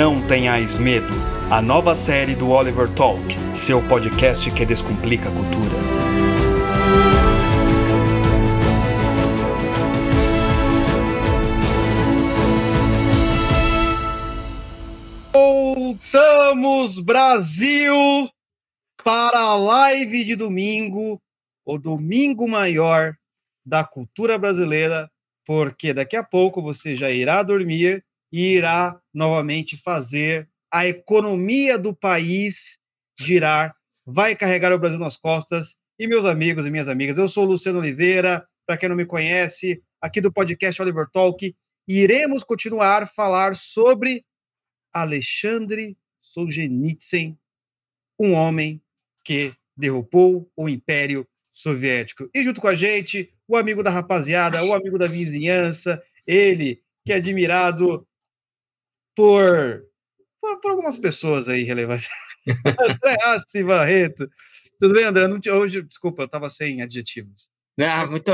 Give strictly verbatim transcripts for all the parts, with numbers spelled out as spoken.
Não Tenhais Medo, a nova série do Oliver Talk, seu podcast que descomplica a cultura. Voltamos, Brasil, para a live de domingo, o domingo maior da cultura brasileira, porque daqui a pouco você já irá dormir e irá novamente fazer a economia do país girar, vai carregar o Brasil nas costas. E meus amigos e minhas amigas, eu sou o Luciano Oliveira, para quem não me conhece, aqui do podcast Oliver Talk, e iremos continuar a falar sobre Alexander Solzhenitsyn, um homem que derrubou o Império Soviético. E junto com a gente, o amigo da rapaziada, o amigo da vizinhança, ele que é admirado por, por, por algumas pessoas aí relevantes. André Assi Barreto. Tudo bem, André? Não te, hoje, desculpa, eu estava sem adjetivos. Ah, muito...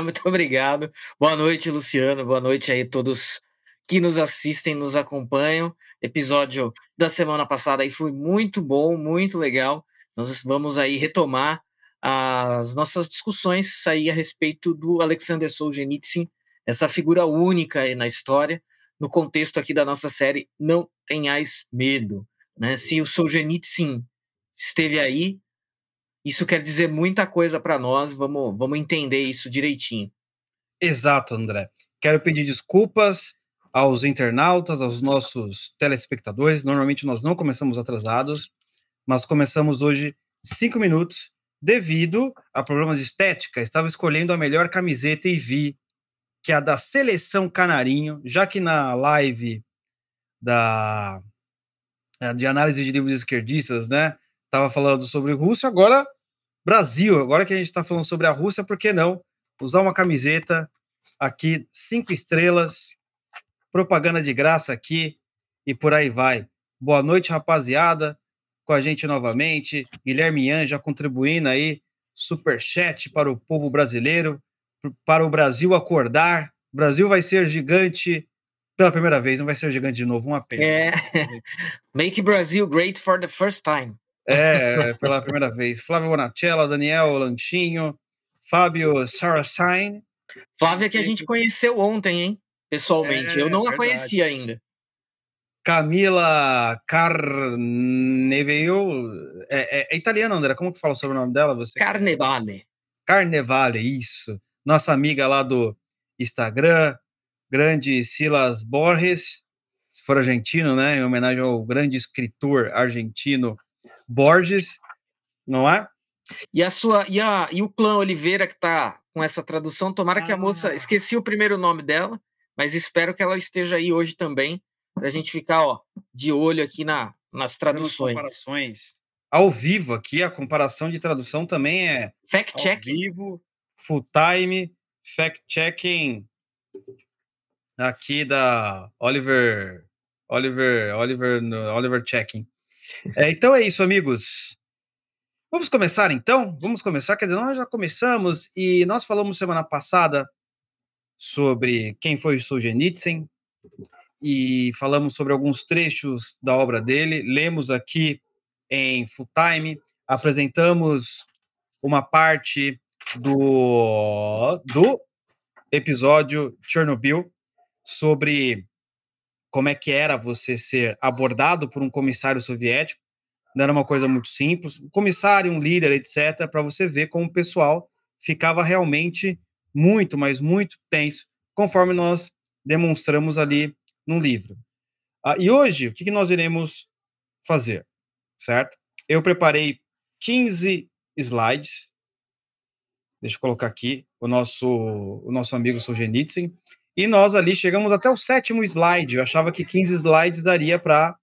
muito obrigado. Boa noite, Luciano. Boa noite aí a todos que nos assistem, nos acompanham. Episódio da semana passada aí foi muito bom, muito legal. Nós vamos aí retomar as nossas discussões aí a respeito do Alexander Solzhenitsyn, essa figura única aí na história, no contexto aqui da nossa série Não Tenhais Medo, né? Se o Solzhenitsyn esteve aí, isso quer dizer muita coisa para nós, vamos, vamos entender isso direitinho. Exato, André. Quero pedir desculpas aos internautas, aos nossos telespectadores. Normalmente nós não começamos atrasados, mas começamos hoje cinco minutos devido a problemas de estética. Estava escolhendo a melhor camiseta e vi que é a da Seleção Canarinho, já que na live da, de análise de livros esquerdistas, né, estava falando sobre Rússia, agora Brasil, agora que a gente está falando sobre a Rússia, por que não usar uma camiseta aqui, cinco estrelas, propaganda de graça aqui e por aí vai. Boa noite, rapaziada, com a gente novamente. Guilherme Ian já contribuindo aí, superchat para o povo brasileiro, para o Brasil acordar. O Brasil vai ser gigante pela primeira vez, não vai ser gigante de novo, uma pena. É. Make Brazil great for the first time. É, pela primeira vez. Flávia Bonachela, Daniel Lanchinho, Fábio Saracine. Flávia que a gente conheceu ontem, hein? Pessoalmente, é, eu não é a conhecia ainda. Camila Carneveio, é, é, é italiana, André, como que fala o sobrenome dela? Você? Carnevale. Carnevale, isso. Nossa amiga lá do Instagram, grande Silas Borges, se for argentino, né, em homenagem ao grande escritor argentino Borges, não é? E a sua, e, a, e o clã Oliveira que está com essa tradução, tomara ah. que a moça, esqueci o primeiro nome dela, mas espero que ela esteja aí hoje também, para a gente ficar ó, de olho aqui na, nas traduções. Comparações. Ao vivo aqui, a comparação de tradução também é fact-check. Ao vivo, full-time, fact-checking aqui da Oliver, Oliver, Oliver, Oliver Checking. É, então é isso, amigos. Vamos começar, então? Vamos começar, quer dizer, nós já começamos e nós falamos semana passada sobre quem foi Solzhenitsyn e falamos sobre alguns trechos da obra dele, lemos aqui em full time, apresentamos uma parte do, do episódio Chernobyl sobre como é que era você ser abordado por um comissário soviético, não era uma coisa muito simples, um comissário, um líder, etcétera, para você ver como o pessoal ficava realmente muito, mas muito tenso, conforme nós demonstramos ali no livro. Ah, e hoje, o que nós iremos fazer, certo? Eu preparei quinze slides, deixa eu colocar aqui o nosso, o nosso amigo Solzhenitsyn, e nós ali chegamos até o sétimo slide, eu achava que quinze slides daria para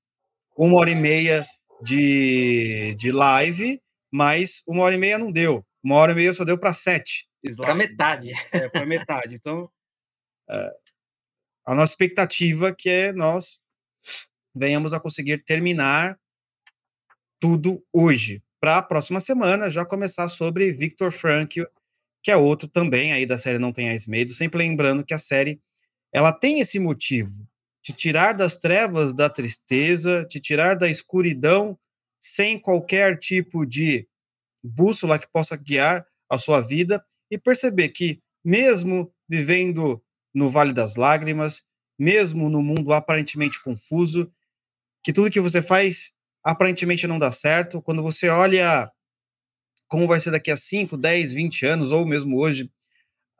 uma hora e meia de, de live, mas uma hora e meia não deu, uma hora e meia só deu para sete. Para metade. É, para metade. Então, é, a nossa expectativa é que é nós venhamos a conseguir terminar tudo hoje. Para a próxima semana, já começar sobre Viktor Frankl, que é outro também aí da série Não Tenhais Medo, sempre lembrando que a série ela tem esse motivo te tirar das trevas da tristeza, te tirar da escuridão, sem qualquer tipo de bússola que possa guiar a sua vida, e perceber que, mesmo vivendo no Vale das Lágrimas, mesmo no mundo aparentemente confuso, que tudo que você faz aparentemente não dá certo, quando você olha como vai ser daqui a cinco, dez, vinte anos, ou mesmo hoje,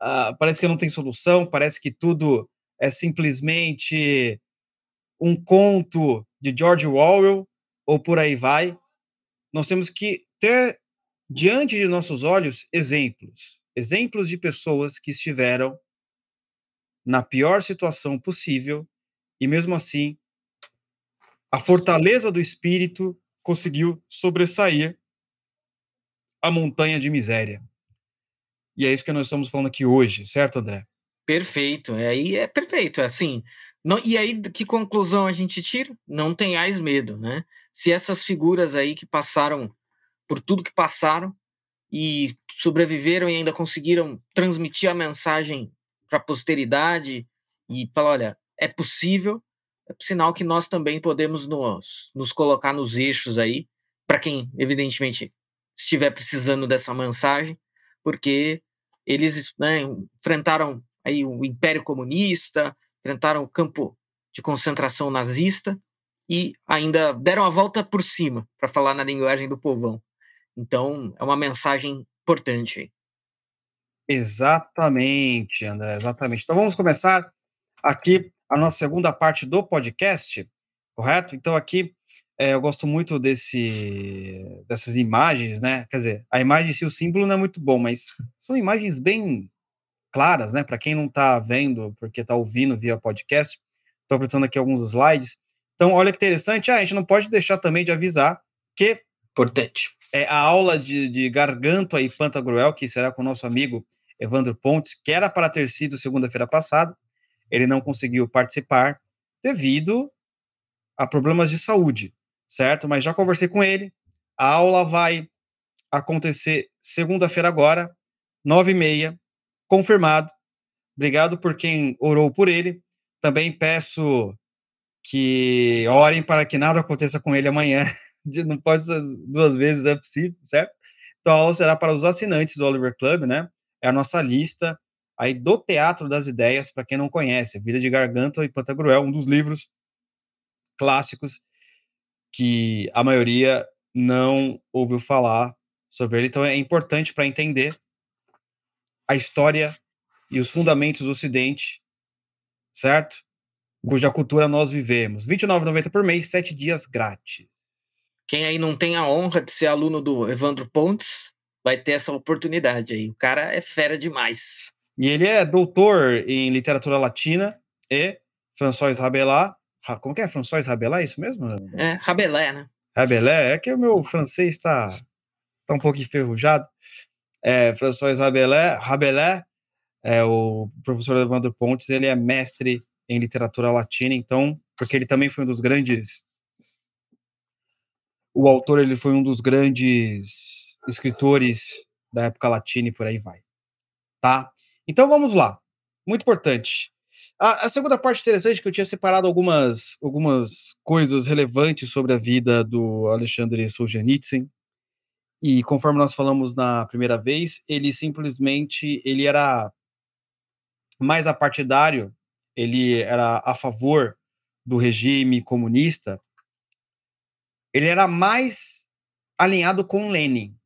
uh, parece que não tem solução, parece que tudo é simplesmente um conto de George Orwell, ou por aí vai. Nós temos que ter diante de nossos olhos exemplos, exemplos de pessoas que estiveram na pior situação possível e, mesmo assim, a fortaleza do espírito conseguiu sobressair a montanha de miséria. E é isso que nós estamos falando aqui hoje, certo, André? Perfeito. Aí é perfeito, assim. Não, e aí, que conclusão a gente tira? Não tenhais medo, né? Se essas figuras aí que passaram por tudo que passaram e sobreviveram e ainda conseguiram transmitir a mensagem para a posteridade e falar, olha, é possível, é sinal que nós também podemos nos, nos colocar nos eixos aí, para quem, evidentemente, estiver precisando dessa mensagem, porque eles, né, enfrentaram aí o Império Comunista, enfrentaram o campo de concentração nazista e ainda deram a volta por cima, para falar na linguagem do povão. Então, é uma mensagem importante aí. Exatamente, André, exatamente. Então vamos começar aqui a nossa segunda parte do podcast, correto? Então aqui é, eu gosto muito desse, dessas imagens, né? Quer dizer, a imagem em si, o símbolo não é muito bom, mas são imagens bem claras, né? Para quem não está vendo, porque está ouvindo via podcast, estou apresentando aqui alguns slides. Então olha que interessante, ah, a gente não pode deixar também de avisar que... Importante. É a aula de, de Gargantua e Pantagruel, que será com o nosso amigo Evandro Pontes, que era para ter sido segunda-feira passada, ele não conseguiu participar devido a problemas de saúde, certo? Mas já conversei com ele, a aula vai acontecer segunda-feira agora, nove e meia, confirmado. Obrigado por quem orou por ele. Também peço que orem para que nada aconteça com ele amanhã. Não pode ser duas vezes, não é possível, certo? Então a aula será para os assinantes do Oliver Club, né? É a nossa lista aí do Teatro das Ideias, para quem não conhece, Vida de Gargantua e Pantagruel, um dos livros clássicos que a maioria não ouviu falar sobre ele. Então é importante para entender a história e os fundamentos do Ocidente, certo? Cuja cultura nós vivemos. vinte e nove reais e noventa centavos por mês, sete dias grátis. Quem aí não tem a honra de ser aluno do Evandro Pontes, vai ter essa oportunidade aí. O cara é fera demais. E ele é doutor em literatura latina e François Rabelais. Como que é? François Rabelais? É isso mesmo? É, Rabelais, né? Rabelais. É que o meu francês está tá um pouco enferrujado. É, François Rabelais, Rabelais é o professor Evandro Pontes. Ele é mestre em literatura latina, então, porque ele também foi um dos grandes... O autor, ele foi um dos grandes escritores da época latina e por aí vai, tá? Então vamos lá, muito importante. A, a segunda parte interessante é que eu tinha separado algumas, algumas coisas relevantes sobre a vida do Alexander Solzhenitsyn, e conforme nós falamos na primeira vez, ele simplesmente, ele era mais apartidário, ele era a favor do regime comunista. Ele era mais alinhado com Lenin,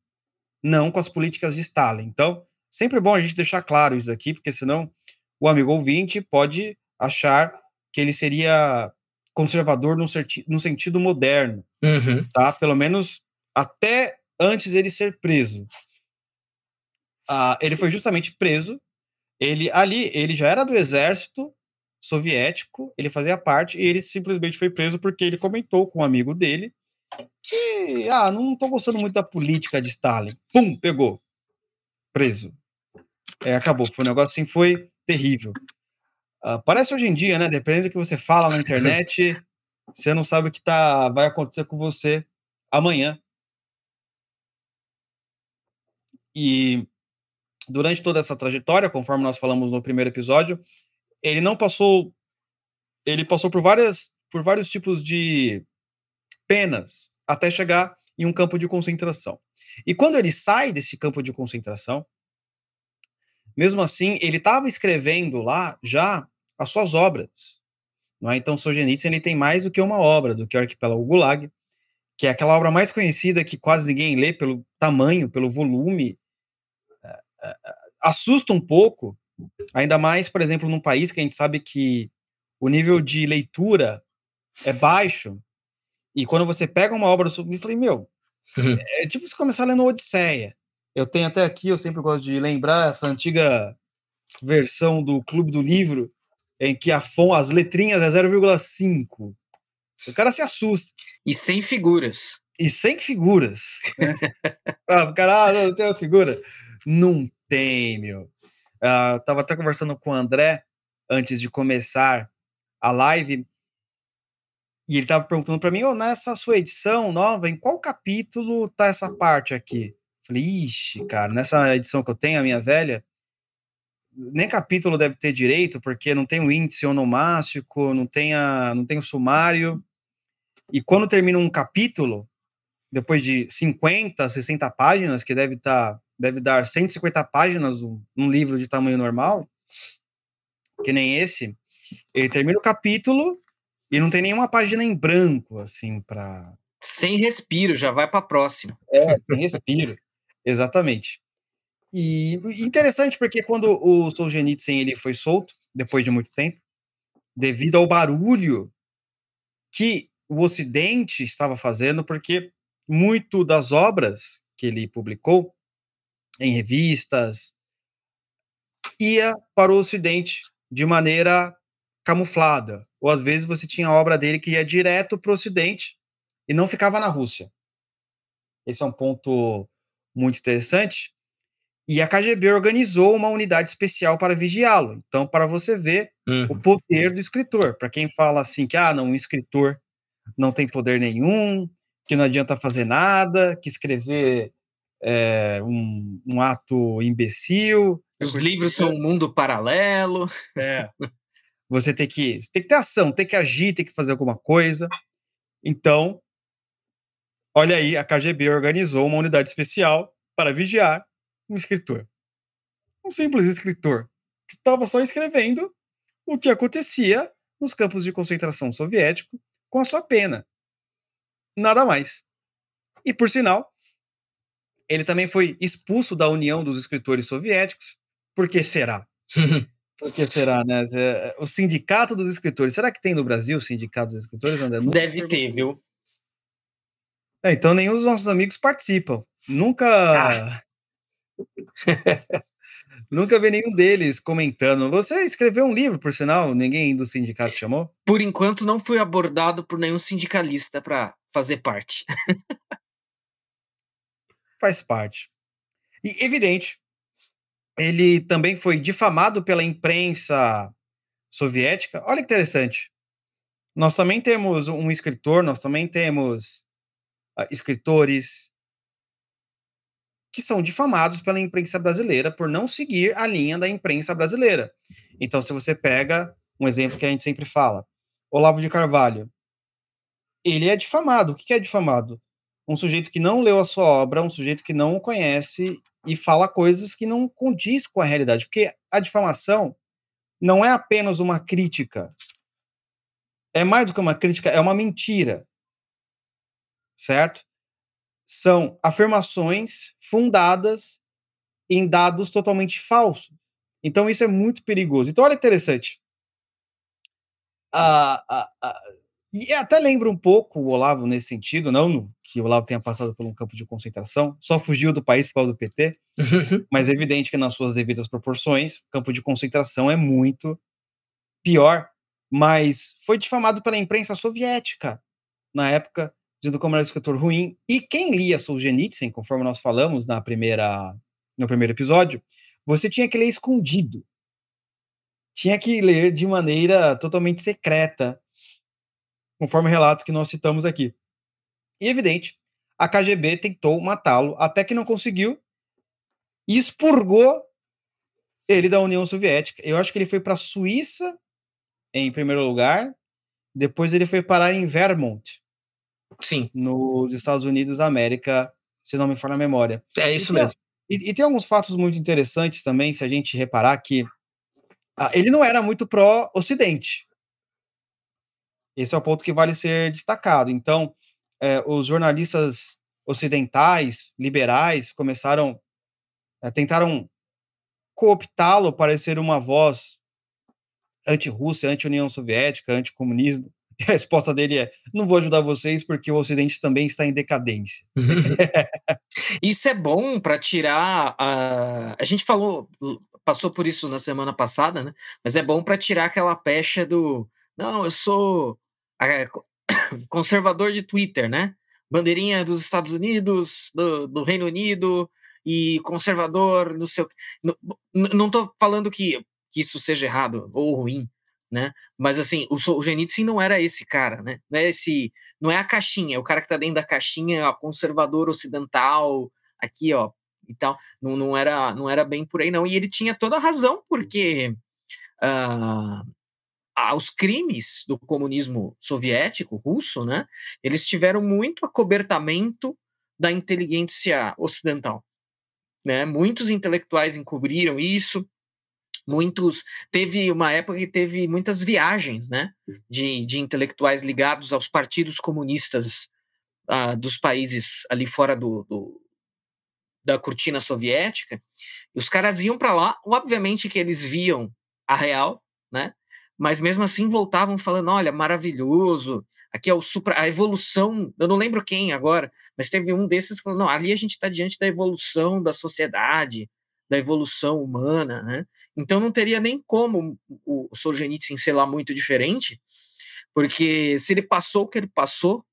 não com as políticas de Stalin. Então, sempre bom a gente deixar claro isso aqui, porque senão o amigo ouvinte pode achar que ele seria conservador num, certi- num sentido moderno, uhum. Tá? Pelo menos até antes dele ser preso. Ah, ele foi justamente preso. Ele ali, ele já era do exército soviético, ele fazia parte, e ele simplesmente foi preso porque ele comentou com um amigo dele que, ah, não tô gostando muito da política de Stalin. Pum, pegou. Preso. É, acabou. Foi um negócio assim, foi terrível. Uh, parece hoje em dia, né? Dependendo do que você fala na internet, você não sabe o que tá, vai acontecer com você amanhã. E durante toda essa trajetória, conforme nós falamos no primeiro episódio, ele não passou ele passou por, várias, por vários tipos de penas até chegar em um campo de concentração. E quando ele sai desse campo de concentração, mesmo assim, ele estava escrevendo lá já as suas obras. Não é? Então, Solzhenitsyn ele tem mais do que uma obra, do que o Arquipélago Gulag, que é aquela obra mais conhecida que quase ninguém lê pelo tamanho, pelo volume. Assusta um pouco, ainda mais, por exemplo, num país que a gente sabe que o nível de leitura é baixo. E quando você pega uma obra do Solzhenitsyn, eu falei, meu, é tipo você começar lendo Odisseia. Eu tenho até aqui, eu sempre gosto de lembrar essa antiga versão do Clube do Livro, em que a fon, as letrinhas é zero vírgula cinco. O cara se assusta. E sem figuras. E sem figuras. Né? Ah, o cara, ah, não tem uma figura. Não tem, meu. Ah, eu tava até conversando com o André antes de começar a live, e ele tava perguntando para mim, oh, nessa sua edição nova, em qual capítulo tá essa parte aqui? Eu falei, ixi, cara, nessa edição que eu tenho, a minha velha, nem capítulo deve ter direito, porque não tem o índice onomástico, não tem, a, não tem o sumário. E quando termina um capítulo, depois de cinquenta, sessenta páginas, que deve, tá, deve dar cento e cinquenta páginas, um, um livro de tamanho normal, que nem esse, ele termina o capítulo... E não tem nenhuma página em branco, assim, para... Sem respiro, já vai para a próxima. É, sem respiro, exatamente. E interessante porque quando o Solzhenitsyn ele foi solto, depois de muito tempo, devido ao barulho que o Ocidente estava fazendo, porque muito das obras que ele publicou em revistas ia para o Ocidente de maneira camuflada. Ou às vezes você tinha a obra dele que ia direto para o Ocidente e não ficava na Rússia. Esse é um ponto muito interessante. E a K G B organizou uma unidade especial para vigiá-lo. Então, para você ver uhum. o poder do escritor. Para quem fala assim que ah, não, um escritor não tem poder nenhum, que não adianta fazer nada, que escrever é um, um ato imbecil. Os livros são um mundo paralelo. É. Você tem que, tem que ter ação, tem que agir, tem que fazer alguma coisa. Então, olha aí, a K G B organizou uma unidade especial para vigiar um escritor. Um simples escritor que estava só escrevendo o que acontecia nos campos de concentração soviético com a sua pena. Nada mais. E, por sinal, ele também foi expulso da União dos Escritores Soviéticos. Por que será? Por que será, né? O Sindicato dos Escritores. Será que tem no Brasil o Sindicato dos Escritores, André? Deve ter, viu? É, então nenhum dos nossos amigos participam. Nunca... Ah. Nunca vi nenhum deles comentando. Você escreveu um livro, por sinal? Ninguém do sindicato chamou? Por enquanto não fui abordado por nenhum sindicalista para fazer parte. Faz parte. E evidente... Ele também foi difamado pela imprensa soviética. Olha que interessante. Nós também temos um escritor, nós também temos uh, escritores que são difamados pela imprensa brasileira por não seguir a linha da imprensa brasileira. Então, se você pega um exemplo que a gente sempre fala, Olavo de Carvalho, ele é difamado. O que é difamado? Um sujeito que não leu a sua obra, um sujeito que não o conhece... e fala coisas que não condiz com a realidade, porque a difamação não é apenas uma crítica, é mais do que uma crítica, é uma mentira, certo? São afirmações fundadas em dados totalmente falsos, então isso é muito perigoso. Então olha que interessante, ah, ah, ah, e até lembra um pouco o Olavo nesse sentido, não que o Olavo tenha passado por um campo de concentração, só fugiu do país por causa do P T, mas é evidente que nas suas devidas proporções, campo de concentração é muito pior, mas foi difamado pela imprensa soviética na época, dizendo como era um escritor ruim, e quem lia Solzhenitsyn, conforme nós falamos na primeira, no primeiro episódio, você tinha que ler escondido, tinha que ler de maneira totalmente secreta, conforme relatos que nós citamos aqui. E, evidente, a K G B tentou matá-lo, até que não conseguiu, e expurgou ele da União Soviética. Eu acho que ele foi para a Suíça em primeiro lugar. Depois ele foi parar em Vermont. Sim. Nos Estados Unidos da América, se não me falha a memória. É isso e tem, mesmo. E, e tem alguns fatos muito interessantes também, se a gente reparar que ah, ele não era muito pró-Ocidente. Esse é o ponto que vale ser destacado. Então, eh, os jornalistas ocidentais, liberais, começaram, eh, tentaram cooptá-lo para ser uma voz anti-Rússia, anti-União Soviética, anti-comunismo. E a resposta dele é, não vou ajudar vocês porque o Ocidente também está em decadência. Isso é bom para tirar... A... a gente falou, passou por isso na semana passada, né? Mas é bom para tirar aquela pecha do... Não, eu sou conservador de Twitter, né? Bandeirinha dos Estados Unidos, do, do Reino Unido, e conservador, não sei o que. Não estou falando que, que isso seja errado ou ruim, né? Mas, assim, o Solzhenitsyn não era esse cara, né? Não é, esse, não é a caixinha, é o cara que está dentro da caixinha, ó, conservador ocidental, aqui, ó, e tal. Não, não, era, não era bem por aí, não. E ele tinha toda a razão, porque... Uh, aos crimes do comunismo soviético, russo, né? Eles tiveram muito acobertamento da inteligência ocidental, né? Muitos intelectuais encobriram isso, muitos... Teve uma época que teve muitas viagens, né? De, de intelectuais ligados aos partidos comunistas uh, dos países ali fora do, do, da cortina soviética. E os caras iam para lá, obviamente que eles viam a real, né? Mas mesmo assim voltavam falando, olha, maravilhoso, aqui é o supra, a evolução, eu não lembro quem agora, mas teve um desses que falou, não, ali a gente está diante da evolução da sociedade, da evolução humana, né? Então não teria nem como o Solzhenitsyn ser lá muito diferente, porque se ele passou o que ele passou,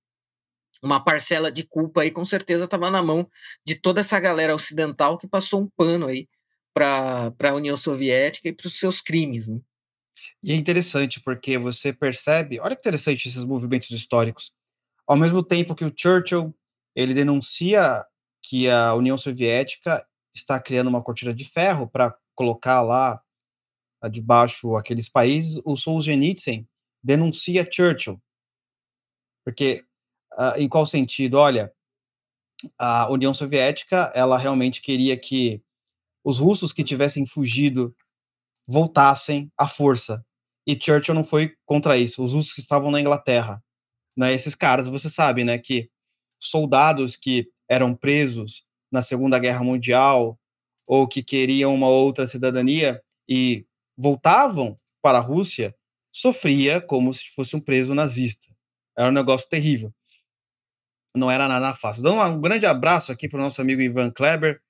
uma parcela de culpa aí com certeza estava na mão de toda essa galera ocidental que passou um pano aí para a União Soviética e para os seus crimes, né? E é interessante porque você percebe, olha que interessante esses movimentos históricos. Ao mesmo tempo que o Churchill, ele denuncia que a União Soviética está criando uma cortina de ferro para colocar lá debaixo aqueles países, o Solzhenitsyn denuncia Churchill. Porque, uh, em qual sentido? Olha, a União Soviética, ela realmente queria que os russos que tivessem fugido voltassem à força. E Churchill não foi contra isso. Os russos que estavam na Inglaterra. Né? Esses caras, você sabe, né, que soldados que eram presos na Segunda Guerra Mundial ou que queriam uma outra cidadania e voltavam para a Rússia, sofria como se fosse um preso nazista. Era um negócio terrível. Não era nada fácil. Dando um grande abraço aqui para o nosso amigo Ivan Kleber,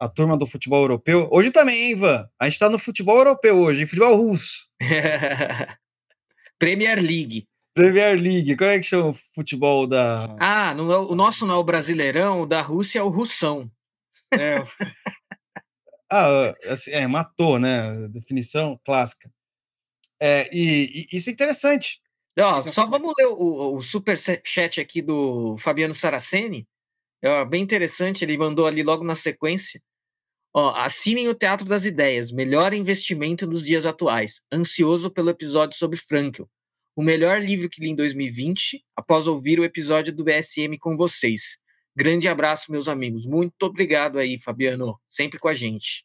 a turma do futebol europeu. Hoje também, hein, Ivan? A gente tá no futebol europeu hoje, em futebol russo. Premier League. Premier League. Como é que chama o futebol da... Ah, não é, o nosso não é o Brasileirão, o da Rússia é o Russão. É. Ah, assim, é, matou, né? Definição clássica. É, e, e isso é interessante. Ó, isso só é... vamos ler o, o superchat aqui do Fabiano Saraceni. É bem interessante, ele mandou ali logo na sequência. Ó, assinem o Teatro das Ideias, melhor investimento nos dias atuais, ansioso pelo episódio sobre Frankl, o melhor livro que li em dois mil e vinte, após ouvir o episódio do B S M com vocês. Grande abraço, meus amigos. Muito obrigado aí, Fabiano, sempre com a gente.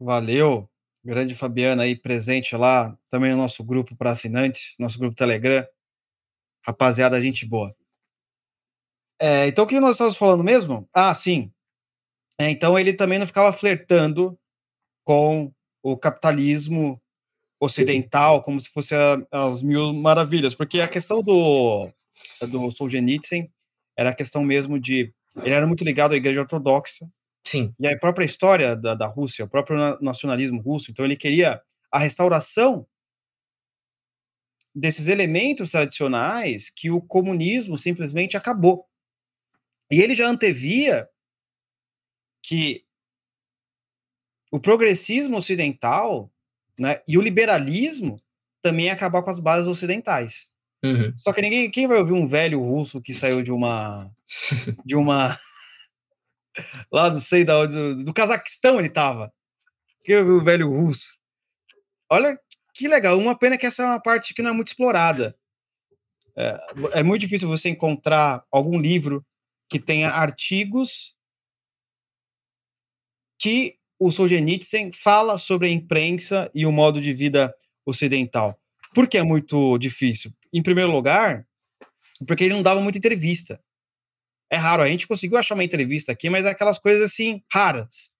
Valeu, grande Fabiano aí presente lá, também o nosso grupo para assinantes, nosso grupo Telegram. Rapaziada, gente boa. É, então, o que nós estávamos falando mesmo? Ah, sim. É, então, ele também não ficava flertando com o capitalismo ocidental, como se fosse a, as mil maravilhas. Porque a questão do, do Solzhenitsyn era a questão mesmo de... Ele era muito ligado à Igreja Ortodoxa. Sim. E a própria história da, da Rússia, o próprio nacionalismo russo. Então, ele queria a restauração desses elementos tradicionais que o comunismo simplesmente acabou. E ele já antevia que o progressismo ocidental, né, e o liberalismo também ia acabar com as bases ocidentais. Uhum. Só que ninguém... Quem vai ouvir um velho russo que saiu de uma... de uma... lá, não sei, da, do, do Cazaquistão ele estava. Quem vai ouvir um velho russo? Olha que legal. Uma pena que essa é uma parte que não é muito explorada. É, é muito difícil você encontrar algum livro que tenha artigos que o Solzhenitsyn fala sobre a imprensa e o modo de vida ocidental. Por que é muito difícil? Em primeiro lugar, porque ele não dava muita entrevista. É raro, a gente conseguiu achar uma entrevista aqui, mas é aquelas coisas assim, raras.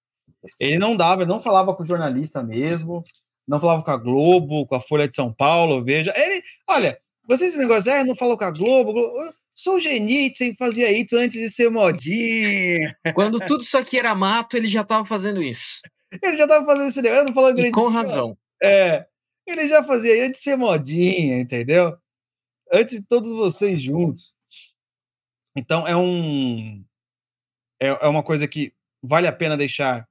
Ele não dava, ele não falava com o jornalista mesmo, não falava com a Globo, com a Folha de São Paulo, veja. Ele, olha, vocês negócio, é, não falou com a Globo, Globo. Solzhenitsyn fazia isso antes de ser modinha. Quando tudo isso aqui era mato, ele já estava fazendo isso. Ele já estava fazendo isso, eu não falo grande. E com razão. É, ele já fazia antes de ser modinha, entendeu? Antes de todos vocês juntos. Então é um é, é uma coisa que vale a pena deixar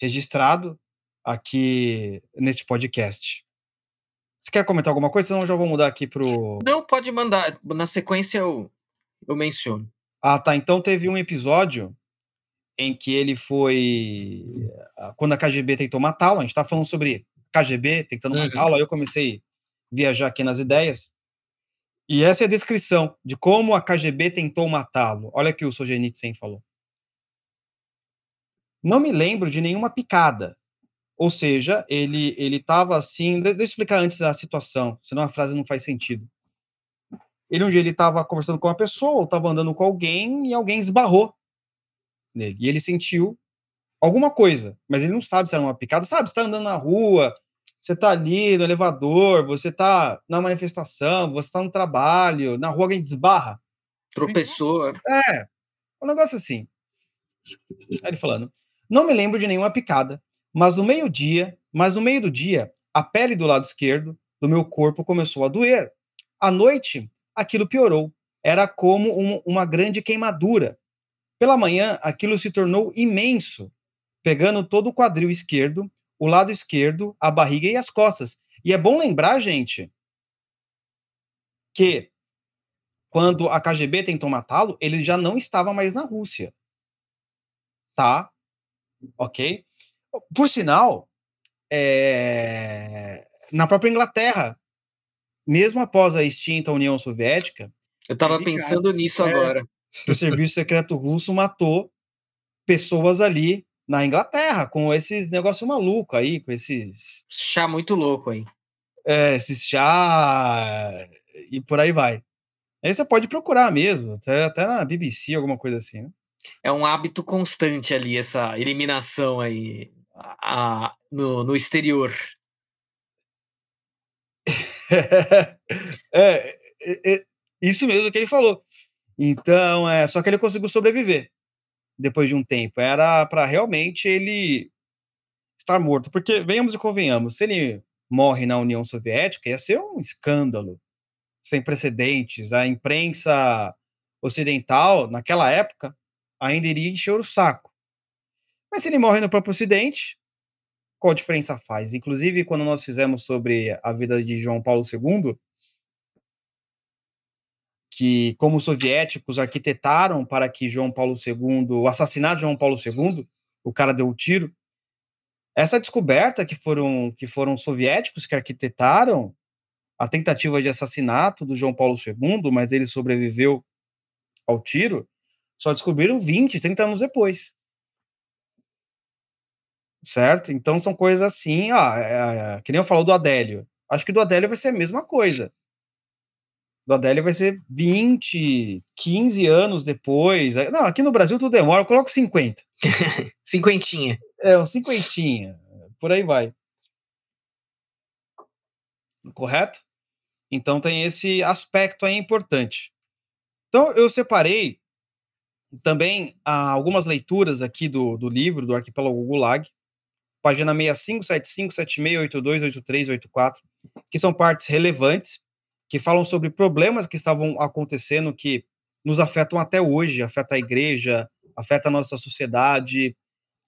registrado aqui neste podcast. Você quer comentar alguma coisa? Senão eu já vou mudar aqui pro... Não, pode mandar. Na sequência eu, eu menciono. Ah, tá. Então teve um episódio em que ele foi... Quando a K G B tentou matá-lo, a gente estava falando sobre K G B tentando uhum. matá-lo, aí eu comecei a viajar aqui nas ideias. E essa é a descrição de como a K G B tentou matá-lo. Olha o que o Solzhenitsyn falou. Não me lembro de nenhuma picada. Ou seja, ele estava assim... Deixa eu explicar antes a situação, senão a frase não faz sentido. Ele um dia ele estava conversando com uma pessoa, estava andando com alguém, e alguém esbarrou nele. E ele sentiu alguma coisa, mas ele não sabe se era uma picada. Sabe, você está andando na rua, você está ali no elevador, você está na manifestação, você está no trabalho, na rua alguém desbarra. Tropeçou. É, um negócio assim. Aí ele falando, não me lembro de nenhuma picada. Mas no meio-dia, mas no meio do dia, a pele do lado esquerdo do meu corpo começou a doer. À noite, aquilo piorou. Era como um, uma grande queimadura. Pela manhã, aquilo se tornou imenso, pegando todo o quadril esquerdo, o lado esquerdo, a barriga e as costas. E é bom lembrar, gente, que quando a K G B tentou matá-lo, ele já não estava mais na Rússia. Tá? Ok? Por sinal, é... na própria Inglaterra, mesmo após a extinta União Soviética... Eu estava pensando caso, nisso é, agora. O Serviço Secreto Russo matou pessoas ali na Inglaterra, com esses negócios malucos aí, com esses... Chá muito louco aí. É, esses chá... E por aí vai. Aí você pode procurar mesmo, até na B B C, alguma coisa assim, né? É um hábito constante ali, essa eliminação aí. A, no, no exterior. é, é, é isso mesmo que ele falou. Então, é, só que ele conseguiu sobreviver depois de um tempo. Era para realmente ele estar morto. Porque, venhamos e convenhamos, se ele morre na União Soviética, ia ser um escândalo sem precedentes. A imprensa ocidental, naquela época, ainda iria encher o saco. Mas se ele morre no próprio Ocidente, qual diferença faz? Inclusive, quando nós fizemos sobre a vida de João Paulo segundo, que como os soviéticos arquitetaram para que João Paulo segundo, o assassinato de João Paulo segundo, o cara deu o tiro, essa descoberta que foram, que foram soviéticos que arquitetaram a tentativa de assassinato do João Paulo segundo, mas ele sobreviveu ao tiro, só descobriram vinte, trinta anos depois. Certo? Então são coisas assim, ah, é, é, que nem eu falo do Adélio. Acho que do Adélio vai ser a mesma coisa. Do Adélio vai ser vinte, quinze anos depois. Não, aqui no Brasil tudo demora, eu coloco cinquenta. Cinquentinha. É, um cinquentinha. Por aí vai. Correto? Então tem esse aspecto aí importante. Então eu separei também há algumas leituras aqui do, do livro, do Arquipélago Gulag, página seis cinco, sete cinco, sete seis, oito dois, oito três, oito quatro, que são partes relevantes, que falam sobre problemas que estavam acontecendo, que nos afetam até hoje, afeta a igreja, afeta a nossa sociedade,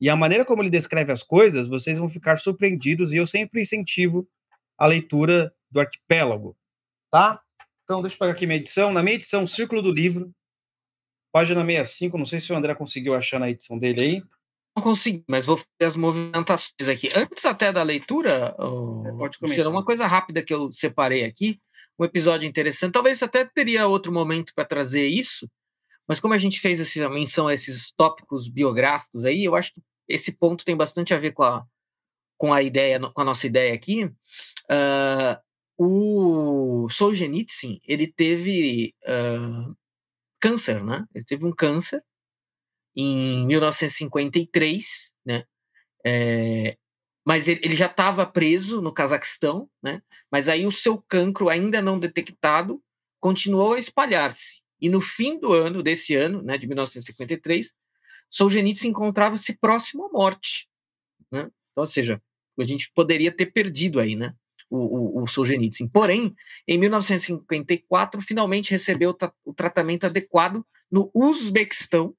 e a maneira como ele descreve as coisas, vocês vão ficar surpreendidos, e eu sempre incentivo a leitura do Arquipélago, tá? Então, deixa eu pegar aqui minha edição. Na minha edição, Círculo do Livro, página sessenta e cinco, não sei se o André conseguiu achar na edição dele aí. não consegui, mas vou fazer as movimentações aqui. Antes até da leitura, será uma coisa rápida que eu separei aqui, um episódio interessante. Talvez até teria outro momento para trazer isso, mas como a gente fez essa menção a esses tópicos biográficos aí, eu acho que esse ponto tem bastante a ver com a, com a, ideia, com a nossa ideia aqui. Uh, o Solzhenitsyn, ele teve uh, câncer, né? Ele teve um câncer em mil novecentos e cinquenta e três, né? É, mas ele, ele já estava preso no Cazaquistão, né? Mas aí o seu cancro, ainda não detectado, continuou a espalhar-se. E no fim do ano, desse ano, né, de mil novecentos e cinquenta e três, Solzhenitsyn encontrava-se próximo à morte, né? Então, ou seja, a gente poderia ter perdido aí, né, o, o, o Solzhenitsyn. Porém, em mil novecentos e cinquenta e quatro, finalmente recebeu o, tra- o tratamento adequado no Uzbequistão,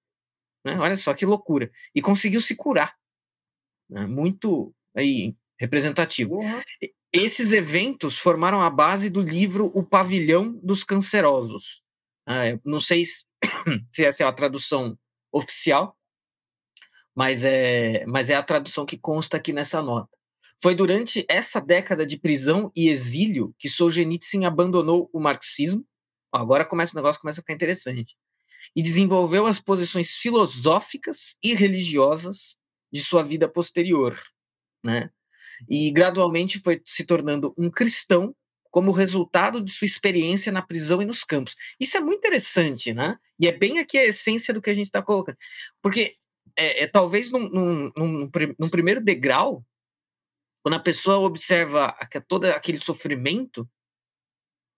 né? Olha só que loucura. E conseguiu se curar. Né? Muito aí, representativo. Uhum. Esses eventos formaram a base do livro O Pavilhão dos Cancerosos. Ah, não sei se, se essa é a tradução oficial, mas é, mas é a tradução que consta aqui nessa nota. Foi durante essa década de prisão e exílio que Solzhenitsyn abandonou o marxismo. Agora começa o negócio começa a ficar interessante. E desenvolveu as posições filosóficas e religiosas de sua vida posterior, né? E gradualmente foi se tornando um cristão como resultado de sua experiência na prisão e nos campos. Isso é muito interessante, né? E é bem aqui a essência do que a gente está colocando. Porque é, é talvez num, num, num, num primeiro degrau, quando a pessoa observa todo aquele sofrimento,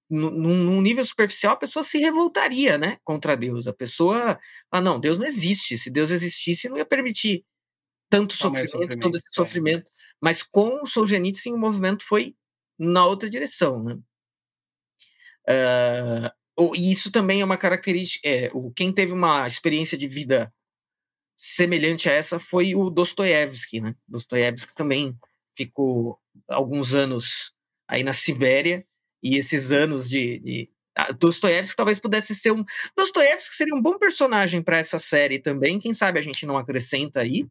Num, num nível superficial, a pessoa se revoltaria, né, contra Deus. A pessoa, ah não, Deus não existe. Se Deus existisse, não ia permitir tanto não sofrimento, sofrimento, todo esse é. sofrimento. Mas com o Solzhenitsyn, o movimento foi na outra direção, né? Uh, e isso também é uma característica... É, o, quem teve uma experiência de vida semelhante a essa foi o Dostoiévski, né? Dostoiévski também ficou alguns anos aí na Sibéria. E esses anos de... de... Ah, Dostoiévski talvez pudesse ser um... Dostoiévski seria um bom personagem para essa série também. Quem sabe a gente não acrescenta aí.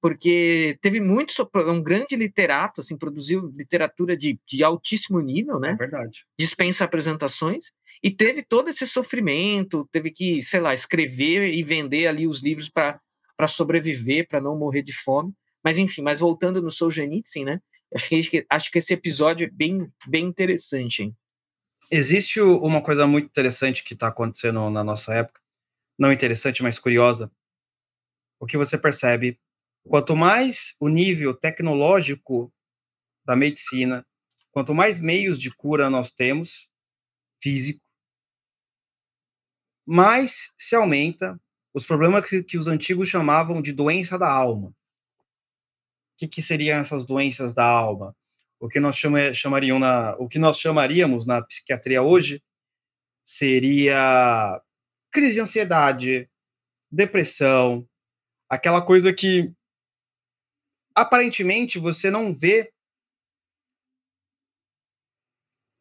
Porque teve muito... Um grande literato, assim, produziu literatura de, de altíssimo nível, né? É verdade. Dispensa apresentações. E teve todo esse sofrimento. Teve que, sei lá, escrever e vender ali os livros para sobreviver, para não morrer de fome. Mas, enfim, mas voltando no Solzhenitsyn, né? Acho que, acho que esse episódio é bem, bem interessante, hein? Existe uma coisa muito interessante que está acontecendo na nossa época. Não interessante, mas curiosa. O que você percebe? Quanto mais o nível tecnológico da medicina, quanto mais meios de cura nós temos, físico, mais se aumenta os problemas que, que os antigos chamavam de doença da alma. O que, que seriam essas doenças da alma? O que nós chama, chamariam na, o que nós chamaríamos na psiquiatria hoje seria crise de ansiedade, depressão, aquela coisa que aparentemente você não vê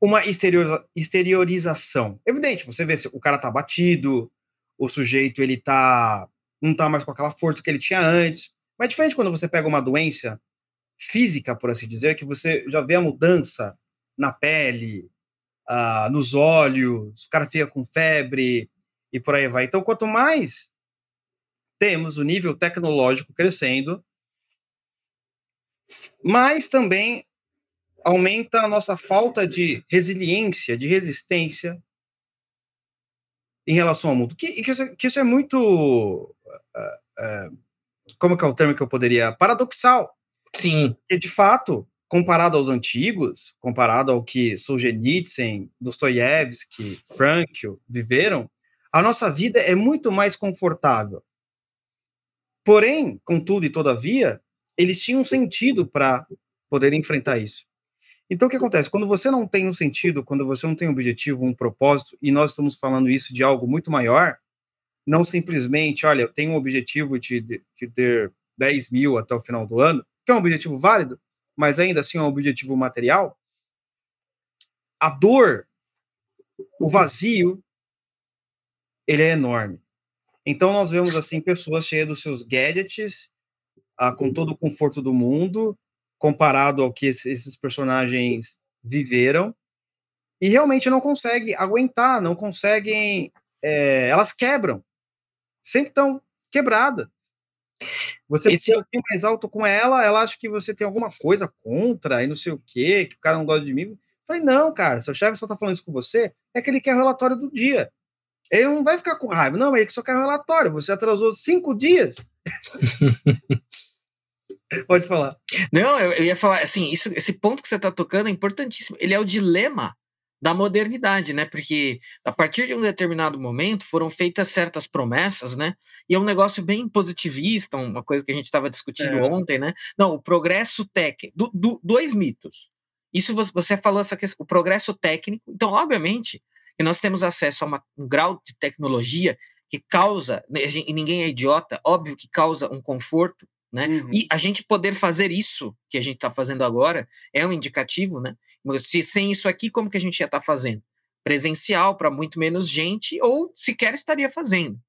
uma exterior, exteriorização. Evidente, você vê se o cara tá batido, o sujeito ele tá, não tá mais com aquela força que ele tinha antes. Mas é diferente quando você pega uma doença física, por assim dizer, que você já vê a mudança na pele, ah, nos olhos, o cara fica com febre e por aí vai. Então, quanto mais temos o nível tecnológico crescendo, mais também aumenta a nossa falta de resiliência, de resistência em relação ao mundo. Que, que, isso, que isso é muito... Uh, uh, como que é o termo que eu poderia... Paradoxal. Sim. E, de fato, comparado aos antigos, comparado ao que Solzhenitsyn, Dostoiévski, Frankl viveram, a nossa vida é muito mais confortável. Porém, contudo e todavia, eles tinham um sentido para poder enfrentar isso. Então, o que acontece? Quando você não tem um sentido, quando você não tem um objetivo, um propósito, e nós estamos falando isso de algo muito maior... Não simplesmente, olha, eu tenho um objetivo de, de, de ter dez mil até o final do ano, que é um objetivo válido, mas ainda assim é um objetivo material. A dor, o vazio, ele é enorme. Então nós vemos assim pessoas cheias dos seus gadgets, ah, com todo o conforto do mundo, comparado ao que esses personagens viveram, e realmente não conseguem aguentar, não conseguem... É, elas quebram. Sempre estão quebradas. Você precisa um pouquinho mais alto com ela, ela acha que você tem alguma coisa contra, e não sei o quê, que o cara não gosta de mim. Eu falei, não, cara, seu chefe só tá falando isso com você, é que ele quer o relatório do dia. Ele não vai ficar com raiva. Não, ele só quer o relatório. Você atrasou cinco dias. Pode falar. Não, eu ia falar, assim, isso, esse ponto que você está tocando é importantíssimo. Ele é o dilema da modernidade, né? Porque a partir de um determinado momento foram feitas certas promessas, né? E é um negócio bem positivista, uma coisa que a gente estava discutindo é. ontem, né? Não, o progresso técnico... Do, do, dois mitos. Isso você falou, essa questão, o progresso técnico. Então, obviamente, que nós temos acesso a uma, um grau de tecnologia que causa... E ninguém é idiota, óbvio que causa um conforto, né? Uhum. E a gente poder fazer isso que a gente está fazendo agora é um indicativo, né? Se, sem isso aqui, como que a gente ia estar fazendo? Presencial, para muito menos gente, ou sequer estaria fazendo.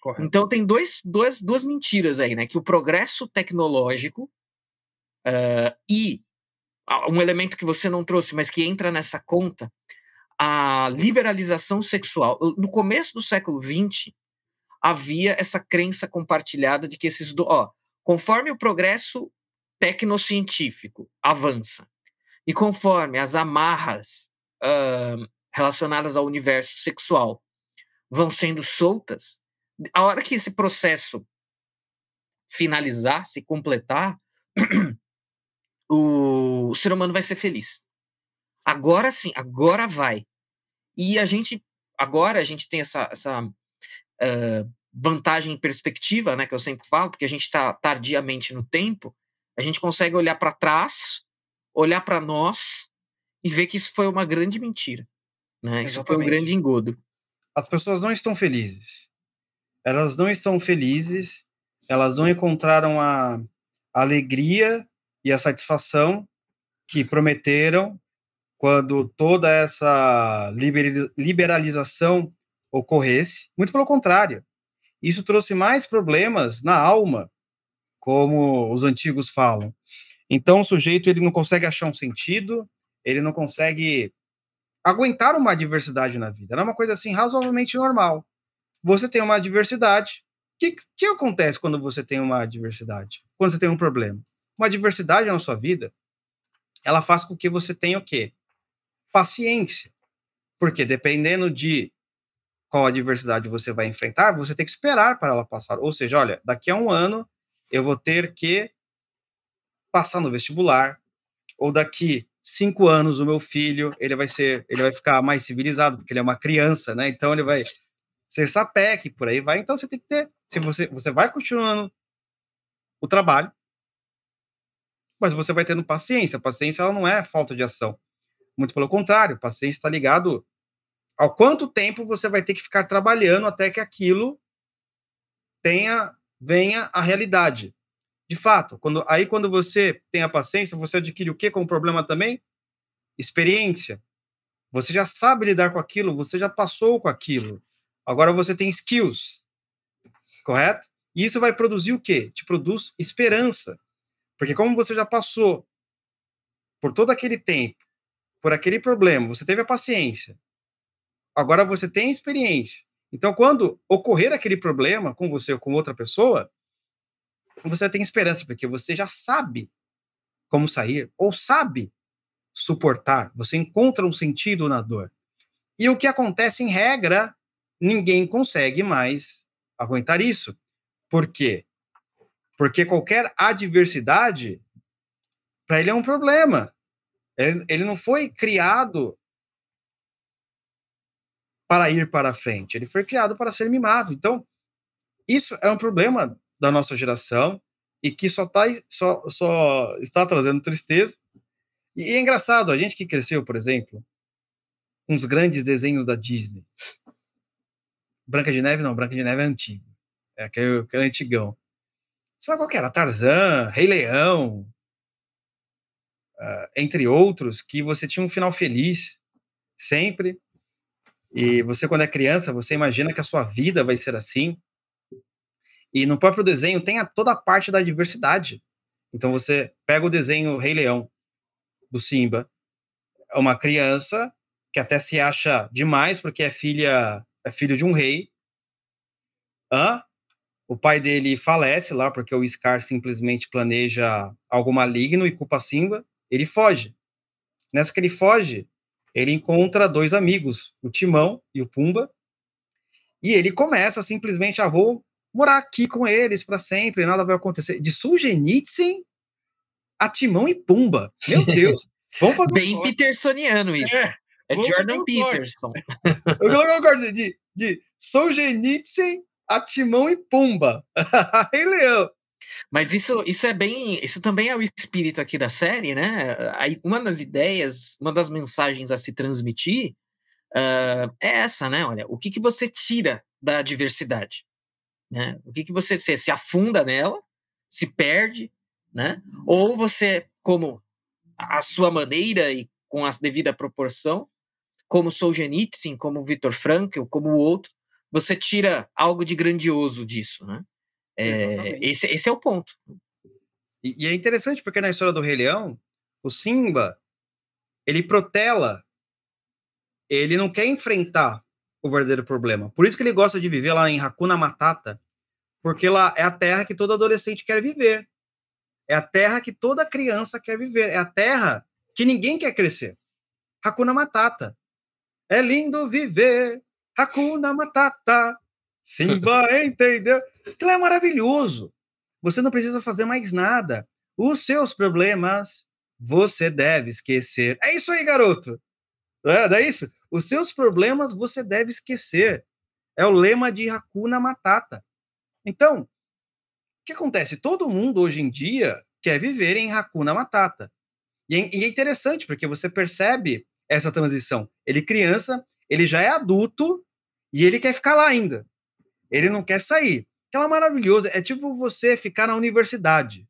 Correto. Então tem dois, dois, duas mentiras aí, né? Que o progresso tecnológico uh, e um elemento que você não trouxe, mas que entra nessa conta, a liberalização sexual. No começo do século vinte, havia essa crença compartilhada de que esses... Do, ó, conforme o progresso tecnocientífico avança e conforme as amarras uh, relacionadas ao universo sexual vão sendo soltas, a hora que esse processo finalizar, se completar, o, o ser humano vai ser feliz. Agora sim, agora vai. E a gente, agora a gente tem essa... essa uh, vantagem em perspectiva, né, que eu sempre falo, porque a gente está tardiamente no tempo, a gente consegue olhar para trás, olhar para nós e ver que isso foi uma grande mentira, né? Isso foi um grande engodo. As pessoas não estão felizes. Elas não estão felizes, elas não encontraram a alegria e a satisfação que prometeram quando toda essa liberalização ocorresse. Muito pelo contrário. Isso trouxe mais problemas na alma, como os antigos falam. Então, o sujeito ele não consegue achar um sentido, ele não consegue aguentar uma adversidade na vida. Ela é uma coisa assim razoavelmente normal. Você tem uma adversidade. O que, que acontece quando você tem uma adversidade? Quando você tem um problema? Uma adversidade na sua vida, ela faz com que você tenha o quê? Paciência. Porque dependendo de qual adversidade você vai enfrentar, você tem que esperar para ela passar. Ou seja, olha, daqui a um ano eu vou ter que passar no vestibular, ou daqui cinco anos o meu filho, ele vai ser, ele vai ficar mais civilizado, porque ele é uma criança, né? Então ele vai ser sapeque, por aí vai. Então você tem que ter, se você, você vai continuando o trabalho, mas você vai tendo paciência. Paciência, ela não é falta de ação. Muito pelo contrário, paciência está ligado ao quanto tempo você vai ter que ficar trabalhando até que aquilo tenha, venha à realidade. De fato, quando, aí quando você tem a paciência, você adquire o quê com o problema também? Experiência. Você já sabe lidar com aquilo, você já passou com aquilo. Agora você tem skills, correto? E isso vai produzir o quê? Te produz esperança. Porque como você já passou por todo aquele tempo, por aquele problema, você teve a paciência, agora você tem experiência. Então, quando ocorrer aquele problema com você ou com outra pessoa, você tem esperança, porque você já sabe como sair, ou sabe suportar. Você encontra um sentido na dor. E o que acontece, em regra, ninguém consegue mais aguentar isso. Por quê? Porque qualquer adversidade, para ele é um problema. Ele, ele não foi criado para ir para frente. Ele foi criado para ser mimado. Então, isso é um problema da nossa geração e que só, tá, só, só está trazendo tristeza. E é engraçado, a gente que cresceu, por exemplo, com os grandes desenhos da Disney. Branca de Neve não, Branca de Neve é antigo. É aquele, aquele antigão. Sabe qual que era? Tarzan, Rei Leão, uh, entre outros, que você tinha um final feliz sempre. E você, quando é criança, você imagina que a sua vida vai ser assim. E no próprio desenho tem a, toda a parte da diversidade. Então você pega o desenho Rei Leão, do Simba, é uma criança que até se acha demais porque é, filha, é filho de um rei. Hã? O pai dele falece lá porque o Scar simplesmente planeja algo maligno e culpa Simba. Ele foge. Nessa que ele foge, ele encontra dois amigos, o Timão e o Pumba, e ele começa simplesmente a ah, vou morar aqui com eles para sempre, nada vai acontecer. De Solzhenitsyn a Timão e Pumba. Meu Deus. Vamos fazer bem um Petersoniano isso. É, é Jordan Peterson. Eu não gosto de, de Solzhenitsyn a Timão e Pumba. Rei Leão. Mas isso, isso é bem. Isso também é o espírito aqui da série, né? Uma das ideias, uma das mensagens a se transmitir uh, é essa, né? Olha, o que, que você tira da diversidade? Né? O que, que você, você se afunda nela, se perde, né? Ou você, como a sua maneira e com a devida proporção, como Solzhenitsyn, como Viktor Frankl, como o outro, você tira algo de grandioso disso, né? É, esse, esse é o ponto. E, e é interessante porque na história do Rei Leão, o Simba, ele protela, ele não quer enfrentar o verdadeiro problema. Por isso que ele gosta de viver lá em Hakuna Matata, porque lá é a terra que todo adolescente quer viver. É a terra que toda criança quer viver. É a terra que ninguém quer crescer. Hakuna Matata. É lindo viver. Hakuna Matata. Simba, entendeu? Então é maravilhoso. Você não precisa fazer mais nada. Os seus problemas você deve esquecer. É isso aí, garoto. É, é isso? Os seus problemas você deve esquecer. É o lema de Hakuna Matata. Então, o que acontece? Todo mundo hoje em dia quer viver em Hakuna Matata. E é interessante, porque você percebe essa transição. Ele criança, ele já é adulto e ele quer ficar lá ainda. Ele não quer sair. Aquela é maravilhosa. É tipo você ficar na universidade.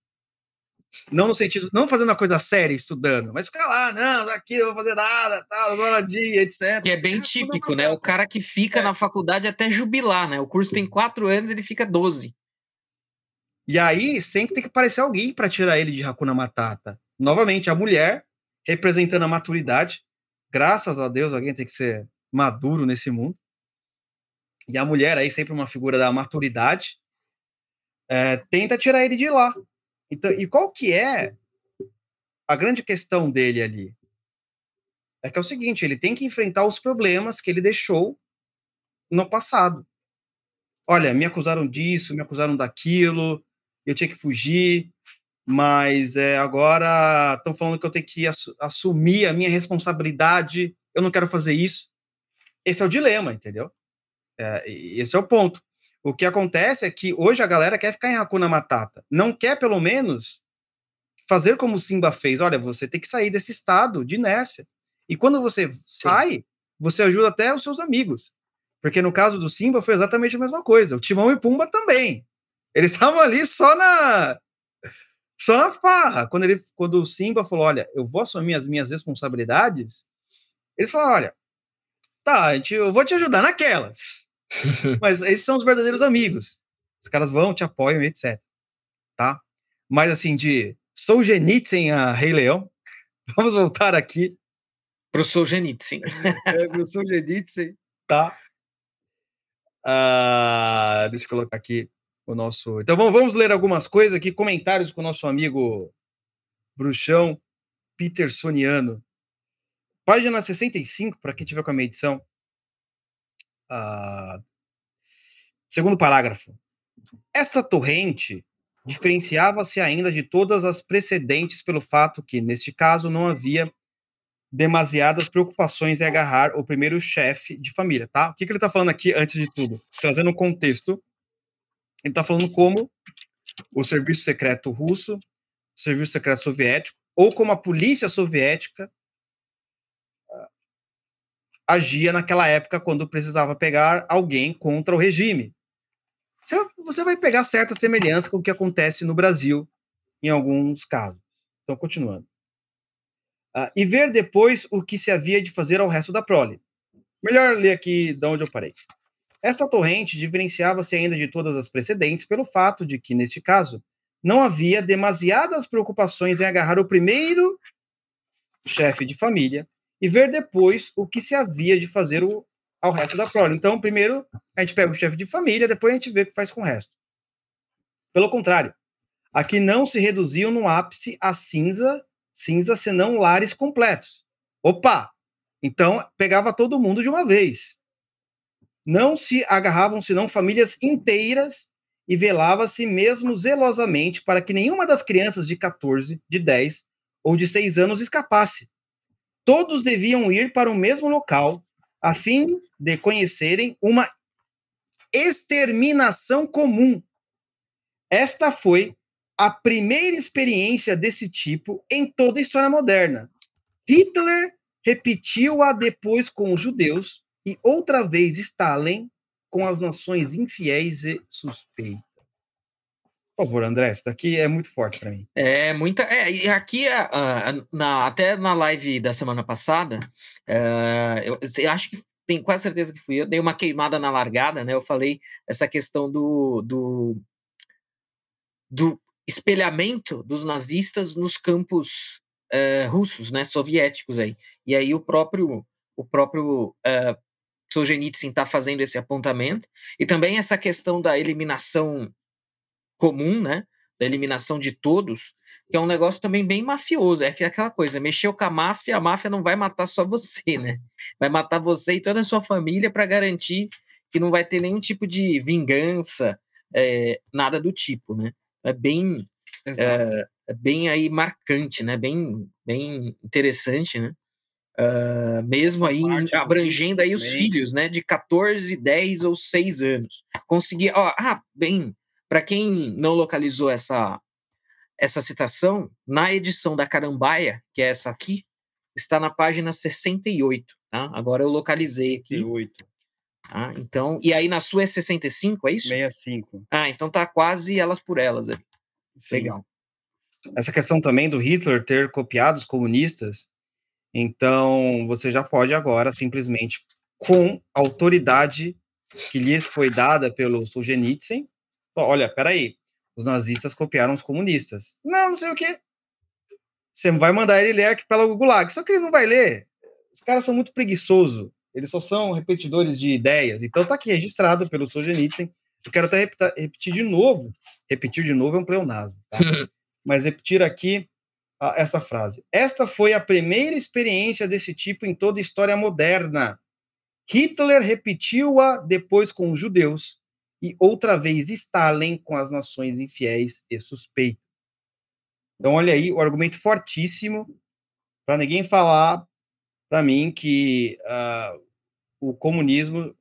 Não no sentido, não fazendo a coisa séria, estudando, mas ficar lá, não, aqui eu não vou fazer nada, tal, baladinha, etcétera. Que é bem típico, né? O cara que fica é. na faculdade até jubilar, né? O curso tem quatro anos, ele fica doze. E aí sempre tem que aparecer alguém para tirar ele de Hakuna Matata. Novamente, a mulher representando a maturidade. Graças a Deus, alguém tem que ser maduro nesse mundo. E a mulher aí, sempre uma figura da maturidade, é, tenta tirar ele de lá. Então, e qual que é a grande questão dele ali? É que é o seguinte, ele tem que enfrentar os problemas que ele deixou no passado. Olha, me acusaram disso, me acusaram daquilo, eu tinha que fugir, mas é, agora estão falando que eu tenho que assu- assumir a minha responsabilidade, eu não quero fazer isso. Esse é o dilema, entendeu? É, esse é o ponto. O que acontece é que hoje a galera quer ficar em Hakuna Matata. Não quer, pelo menos, fazer como o Simba fez. Olha, você tem que sair desse estado de inércia. E quando você Sim. sai, você ajuda até os seus amigos. Porque no caso do Simba foi exatamente a mesma coisa. O Timão e Pumba também. Eles estavam ali só na, só na farra. Quando, ele, quando o Simba falou, olha, eu vou assumir as minhas responsabilidades, eles falaram, olha, tá, eu vou te ajudar naquelas. Mas esses são os verdadeiros amigos. Os caras vão, te apoiam, etcétera. Tá? Mas assim, de Solzhenitsyn a Rei Leão, vamos voltar aqui pro Solzhenitsyn. É, pro Solzhenitsyn, tá? Ah, deixa eu colocar aqui o nosso... Então vamos, vamos ler algumas coisas aqui, comentários com o nosso amigo bruxão Petersoniano. Página sessenta e cinco, para quem tiver com a minha edição. Uh, segundo parágrafo. Essa torrente diferenciava-se ainda de todas as precedentes pelo fato que, neste caso, não havia demasiadas preocupações em agarrar o primeiro chefe de família, tá? O que, que ele está falando aqui, antes de tudo? Trazendo um contexto, ele está falando como o serviço secreto russo, o serviço secreto soviético, ou como a polícia soviética agia naquela época quando precisava pegar alguém contra o regime. Você vai pegar certa semelhança com o que acontece no Brasil em alguns casos. Então, continuando. Ah, e ver depois o que se havia de fazer ao resto da prole. Melhor ler aqui de onde eu parei. Essa torrente diferenciava-se ainda de todas as precedentes pelo fato de que, neste caso, não havia demasiadas preocupações em agarrar o primeiro chefe de família e ver depois o que se havia de fazer o, ao resto da prole. Então, primeiro a gente pega o chefe de família, depois a gente vê o que faz com o resto. Pelo contrário, aqui não se reduziam no ápice a cinza, cinza senão lares completos. Opa! Então, pegava todo mundo de uma vez. Não se agarravam senão famílias inteiras e velava-se mesmo zelosamente para que nenhuma das crianças de catorze, de dez ou de seis anos escapasse. Todos deviam ir para o mesmo local a fim de conhecerem uma exterminação comum. Esta foi a primeira experiência desse tipo em toda a história moderna. Hitler repetiu-a depois com os judeus e outra vez Stalin com as nações infiéis e suspeitas. Por favor, André, isso daqui é muito forte para mim. É, muita... É, e aqui, uh, na, até na live da semana passada, uh, eu, eu acho que tenho quase certeza que fui eu, dei uma queimada na largada, né? Eu falei essa questão do... do... do espelhamento dos nazistas nos campos uh, russos, né, soviéticos aí. E aí o próprio, o próprio uh, Solzhenitsyn está fazendo esse apontamento, e também essa questão da eliminação comum, né, da eliminação de todos, que é um negócio também bem mafioso, é aquela coisa, mexeu com a máfia, a máfia não vai matar só você, né, vai matar você e toda a sua família para garantir que não vai ter nenhum tipo de vingança, é, nada do tipo, né. É bem, é, bem aí marcante, né? Bem, bem interessante, né? Uh, mesmo aí abrangendo aí os filhos, né? De catorze, dez ou seis anos. Consegui... Ó, ah, bem, para quem não localizou essa, essa citação, na edição da Carambaia, que é essa aqui, está na página sessenta e oito, tá? Agora eu localizei aqui. sessenta e oito. Ah, então, e aí na sua é sessenta e cinco, é isso? sessenta e cinco. Ah, então tá quase elas por elas aí. Sim. Legal. Essa questão também do Hitler ter copiado os comunistas, então você já pode agora simplesmente, com a autoridade que lhes foi dada pelo Solzhenitsyn, olha, peraí, os nazistas copiaram os comunistas. Não, não sei o quê. Você vai mandar ele ler Arquipélago Gulag, só que ele não vai ler. Os caras são muito preguiçosos. Eles só são repetidores de ideias. Então está aqui registrado pelo Solzhenitsyn. Eu quero até repetir, repetir de novo. Repetir de novo é um pleonasmo. Tá? Mas repetir aqui uh, essa frase. Esta foi a primeira experiência desse tipo em toda a história moderna. Hitler repetiu-a depois com os judeus e outra vez Stalin com as nações infiéis e suspeitas. Então olha aí o argumento fortíssimo para ninguém falar para mim que uh, o comunismo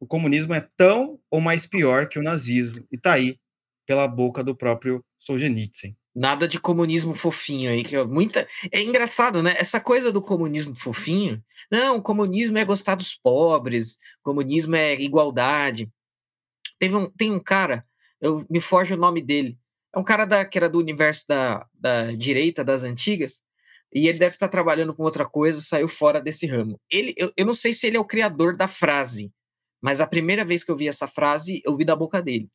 o comunismo é tão ou mais pior que o nazismo, e tá aí pela boca do próprio Solzhenitsyn. Nada de comunismo fofinho aí, que é muita... É engraçado, né? Essa coisa do comunismo fofinho, não, o comunismo é gostar dos pobres, comunismo é igualdade. Teve um, tem um cara, eu me foge o nome dele, é um cara da, que era do universo da, da direita, das antigas, e ele deve estar trabalhando com outra coisa, saiu fora desse ramo. Ele, eu, eu não sei se ele é o criador da frase, mas a primeira vez que eu vi essa frase, eu vi da boca dele.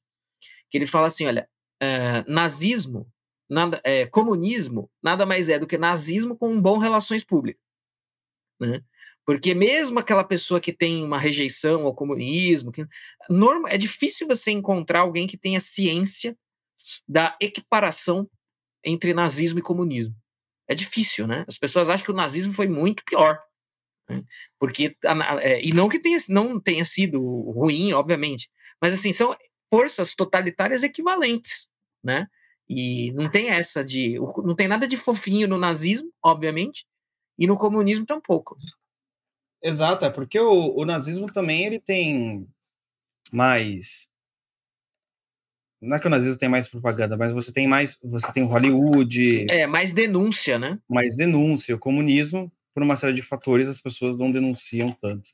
Que ele fala assim, olha, uh, nazismo, nada, é, comunismo, nada mais é do que nazismo com bom relações públicas. Né? Porque mesmo aquela pessoa que tem uma rejeição ao comunismo, que, norma, é difícil você encontrar alguém que tenha ciência da equiparação entre nazismo e comunismo. É difícil, né? As pessoas acham que o nazismo foi muito pior. Né? Porque, e não que tenha, não tenha sido ruim, obviamente, mas assim, são forças totalitárias equivalentes, né? E não tem essa de... Não tem nada de fofinho no nazismo, obviamente, e no comunismo tampouco. Exato, é porque o, o nazismo também ele tem mais... Não é que o nazismo tem mais propaganda, mas você tem mais... Você tem Hollywood... É, mais denúncia, né? Mais denúncia. O comunismo, por uma série de fatores, as pessoas não denunciam tanto.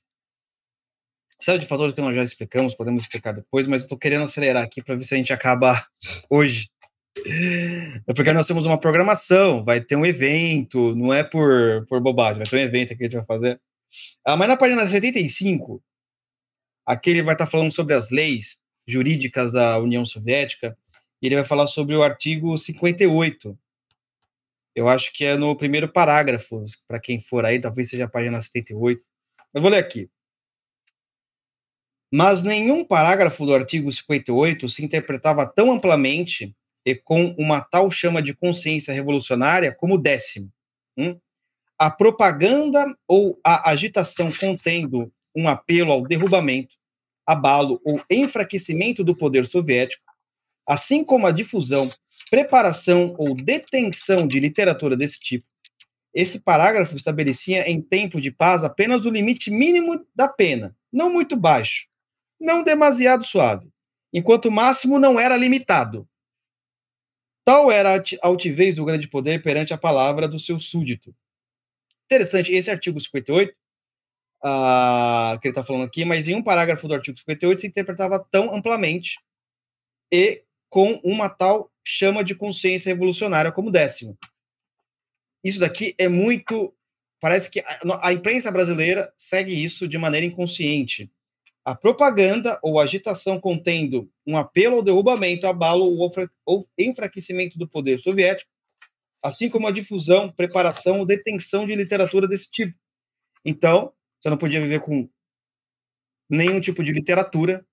Série de fatores que nós já explicamos, podemos explicar depois, mas eu tô querendo acelerar aqui para ver se a gente acaba hoje. É porque nós temos uma programação, vai ter um evento, não é por, por bobagem, vai ter um evento que a gente vai fazer. Ah, mas na página setenta e cinco, Aqui ele vai estar falando sobre as leis jurídicas da União Soviética, e ele vai falar sobre o artigo cinquenta e oito. Eu acho que é no primeiro parágrafo, para quem for aí, talvez seja a página setenta e oito. Eu vou ler aqui. Mas nenhum parágrafo do artigo cinquenta e oito se interpretava tão amplamente e com uma tal chama de consciência revolucionária como o décimo. Hum? A propaganda ou a agitação contendo um apelo ao derrubamento, abalo ou enfraquecimento do poder soviético, assim como a difusão, preparação ou detenção de literatura desse tipo. Esse parágrafo estabelecia em tempo de paz apenas o limite mínimo da pena, não muito baixo, não demasiado suave, enquanto o máximo não era limitado. Tal era a altivez do grande poder perante a palavra do seu súdito. Interessante, esse artigo cinquenta e oito, ah, que ele está falando aqui, mas em um parágrafo do artigo cinquenta e oito se interpretava tão amplamente e com uma tal chama de consciência revolucionária como décimo. Isso daqui é muito... Parece que a, a imprensa brasileira segue isso de maneira inconsciente. A propaganda ou agitação contendo um apelo ao derrubamento, abalo ou, ou enfraquecimento do poder soviético, assim como a difusão, preparação ou detenção de literatura desse tipo. Então, você não podia viver com nenhum tipo de literatura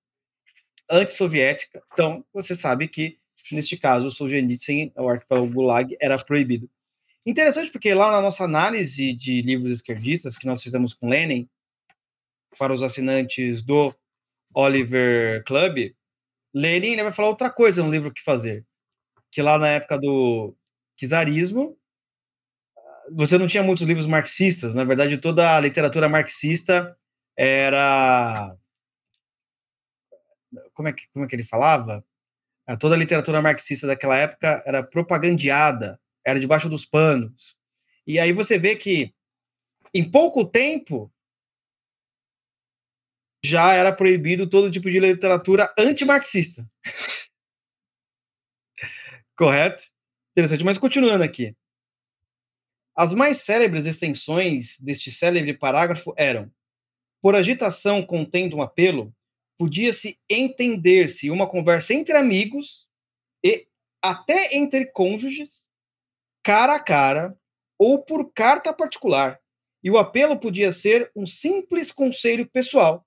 antissoviética. Então, você sabe que, neste caso, o Solzhenitsyn, o Arquipélago Gulag, era proibido. Interessante porque lá na nossa análise de livros esquerdistas que nós fizemos com Lenin, para os assinantes do Oliver Club, Lenin ele vai falar outra coisa no livro Que Fazer, que lá na época do czarismo, você não tinha muitos livros marxistas. Na verdade, toda a literatura marxista era... Como é que, como é que ele falava? Toda a literatura marxista daquela época era propagandeada, era debaixo dos panos. E aí você vê que, em pouco tempo, já era proibido todo tipo de literatura antimarxista. Correto? Interessante, mas continuando aqui. As mais célebres extensões deste célebre parágrafo eram: por agitação contendo um apelo, podia-se entender-se uma conversa entre amigos e até entre cônjuges, cara a cara ou por carta particular, e o apelo podia ser um simples conselho pessoal.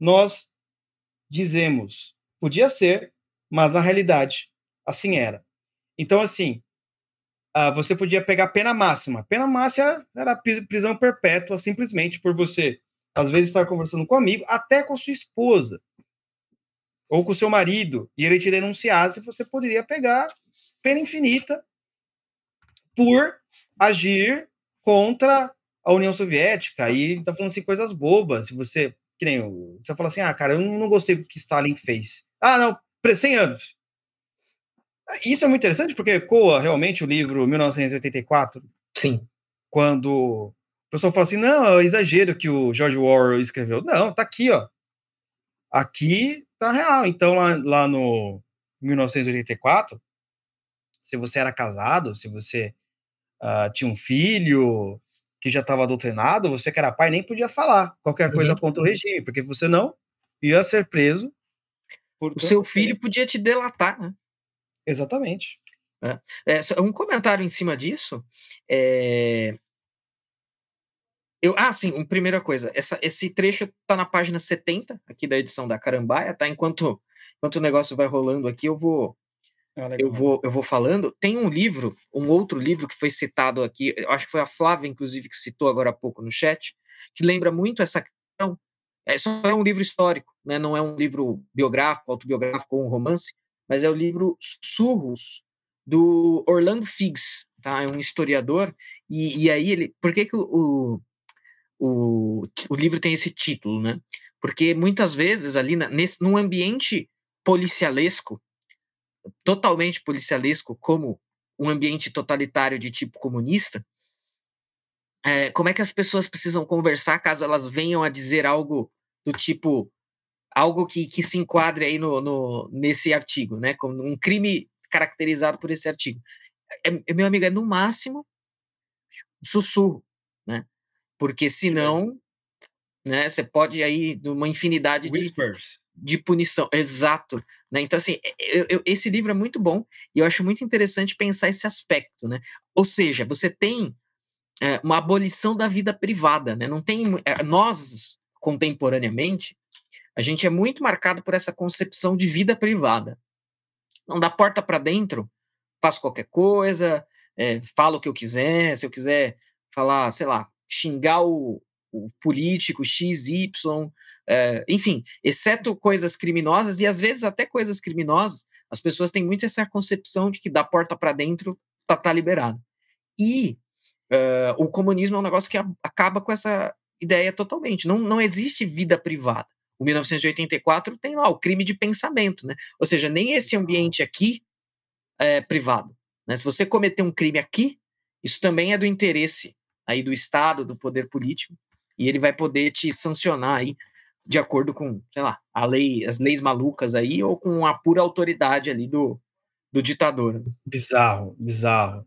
Nós dizemos, podia ser, mas na realidade, assim era. Então, assim, você podia pegar pena máxima. Pena máxima era prisão perpétua, simplesmente por você, às vezes, estar conversando com um amigo, até com a sua esposa, ou com o seu marido, e ele te denunciasse, você poderia pegar pena infinita, por agir contra a União Soviética. E ele está falando assim, coisas bobas. Se você, que nem eu, você fala assim, ah, cara, eu não gostei do que Stalin fez. Ah, não, cem anos. Isso é muito interessante, porque ecoa realmente o livro mil novecentos e oitenta e quatro. Sim. Quando o pessoal fala assim, não, é exagero que o George Orwell escreveu. Não, tá aqui, ó. Aqui tá real. Então, lá, lá no mil novecentos e oitenta e quatro, se você era casado, se você Uh, tinha um filho que já estava doutrinado, você que era pai nem podia falar qualquer uhum. coisa contra o regime, porque você não ia ser preso. Por o seu filho podia te delatar, né? Exatamente. É. É, um comentário em cima disso. É... Eu, ah, sim, uma primeira coisa. Essa, esse trecho está na página setenta, aqui da edição da Carambaia, tá? Enquanto, enquanto o negócio vai rolando aqui, eu vou... Ah, eu, vou, eu vou falando. Tem um livro, um outro livro que foi citado aqui, eu acho que foi a Flávia, inclusive, que citou agora há pouco no chat, que lembra muito essa questão. É, só é um livro histórico, né? Não é um livro biográfico, autobiográfico ou um romance, mas é o livro Sussurros, do Orlando Figgs, tá? É um historiador. E, e aí, ele, por que, que o, o, o livro tem esse título? Né? Porque muitas vezes, ali na, nesse, num ambiente policialesco, totalmente policialesco, como um ambiente totalitário de tipo comunista, é, como é que as pessoas precisam conversar caso elas venham a dizer algo do tipo, algo que, que se enquadre aí no, no, nesse artigo, né? Como um crime caracterizado por esse artigo. É, meu amigo, é no máximo sussurro, né? Porque senão né? Você pode aí de uma infinidade de, de punição. Exato. Né? Então, assim, eu, eu, esse livro é muito bom e eu acho muito interessante pensar esse aspecto, né? Ou seja, você tem é, uma abolição da vida privada, né? Não tem... É, nós, contemporaneamente, a gente é muito marcado por essa concepção de vida privada. Então, da porta para dentro, faço qualquer coisa, é, falo o que eu quiser, se eu quiser falar, sei lá, xingar o, o político X, Y, é, enfim, exceto coisas criminosas, e às vezes até coisas criminosas, as pessoas têm muito essa concepção de que da porta para dentro tá, tá liberado. E uh, o comunismo é um negócio que a, acaba com essa ideia totalmente. Não, não existe vida privada. O mil novecentos e oitenta e quatro tem lá o crime de pensamento, né? Ou seja, nem esse ambiente aqui é privado, né? Se você cometer um crime aqui, isso também é do interesse aí do Estado, do poder político, e ele vai poder te sancionar aí de acordo com, sei lá, a lei, as leis malucas aí, ou com a pura autoridade ali do, do ditador. Né? Bizarro, bizarro.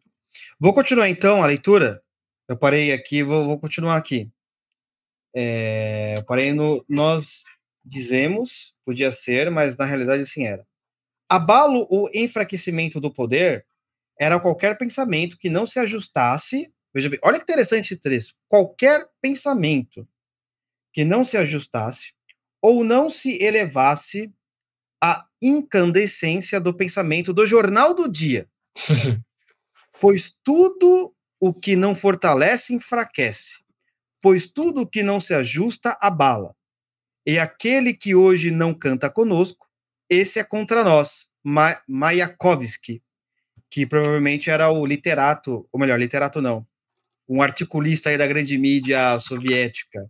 Vou continuar então a leitura. Eu parei aqui, vou, vou continuar aqui. É, eu parei no nós dizemos, podia ser, mas na realidade assim era. Abalo ou enfraquecimento do poder era qualquer pensamento que não se ajustasse, veja bem, olha que interessante esse trecho, qualquer pensamento que não se ajustasse ou não se elevasse à incandescência do pensamento do jornal do dia, pois tudo o que não fortalece enfraquece, pois tudo o que não se ajusta abala. E aquele que hoje não canta conosco, esse é contra nós, Ma- Mayakovsky, que provavelmente era o literato, ou melhor, literato não, um articulista aí da grande mídia soviética.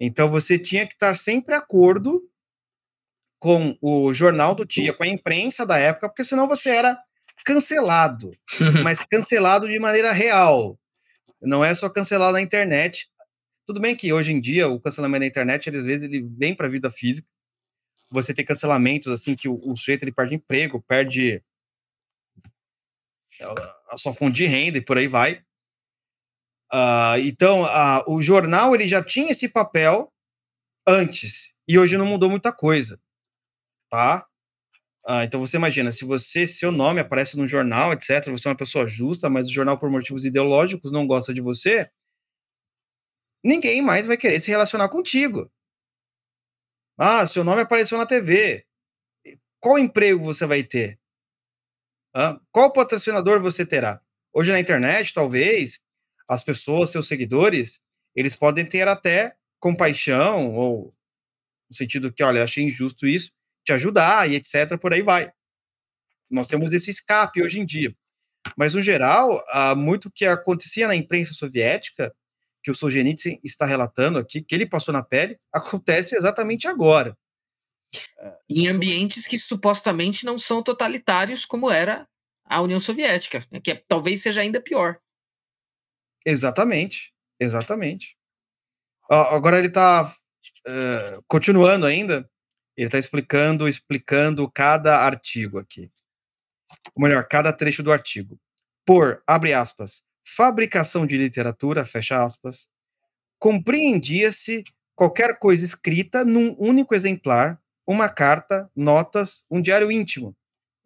Então você tinha que estar sempre de acordo com o jornal do dia, com a imprensa da época, porque senão você era cancelado, mas cancelado de maneira real. Não é só cancelado na internet. Tudo bem que hoje em dia o cancelamento da internet, às vezes, ele vem para a vida física. Você tem cancelamentos assim que o, o sujeito ele perde emprego, perde a sua fonte de renda e por aí vai. Uh, então, uh, o jornal ele já tinha esse papel antes e hoje não mudou muita coisa, tá? Uh, então você imagina, se você, seu nome aparece no jornal, etcétera, você é uma pessoa justa, mas o jornal por motivos ideológicos não gosta de você, ninguém mais vai querer se relacionar contigo. Ah, seu nome apareceu na T V. Qual emprego você vai ter? Ah, qual patrocinador você terá? Hoje na internet, talvez, as pessoas, seus seguidores, eles podem ter até compaixão, ou no sentido que, olha, achei injusto isso, te ajudar e etcétera, por aí vai. Nós temos esse escape hoje em dia. Mas, no geral, ah, muito que acontecia na imprensa soviética que o Solzhenitsyn está relatando aqui, que ele passou na pele, acontece exatamente agora. Em ambientes que supostamente não são totalitários como era a União Soviética, que é, talvez seja ainda pior. Exatamente, exatamente. Agora ele está uh, continuando ainda, ele está explicando, explicando cada artigo aqui. Ou melhor, cada trecho do artigo. Por, abre aspas, fabricação de literatura, fecha aspas, compreendia-se qualquer coisa escrita num único exemplar, uma carta, notas, um diário íntimo.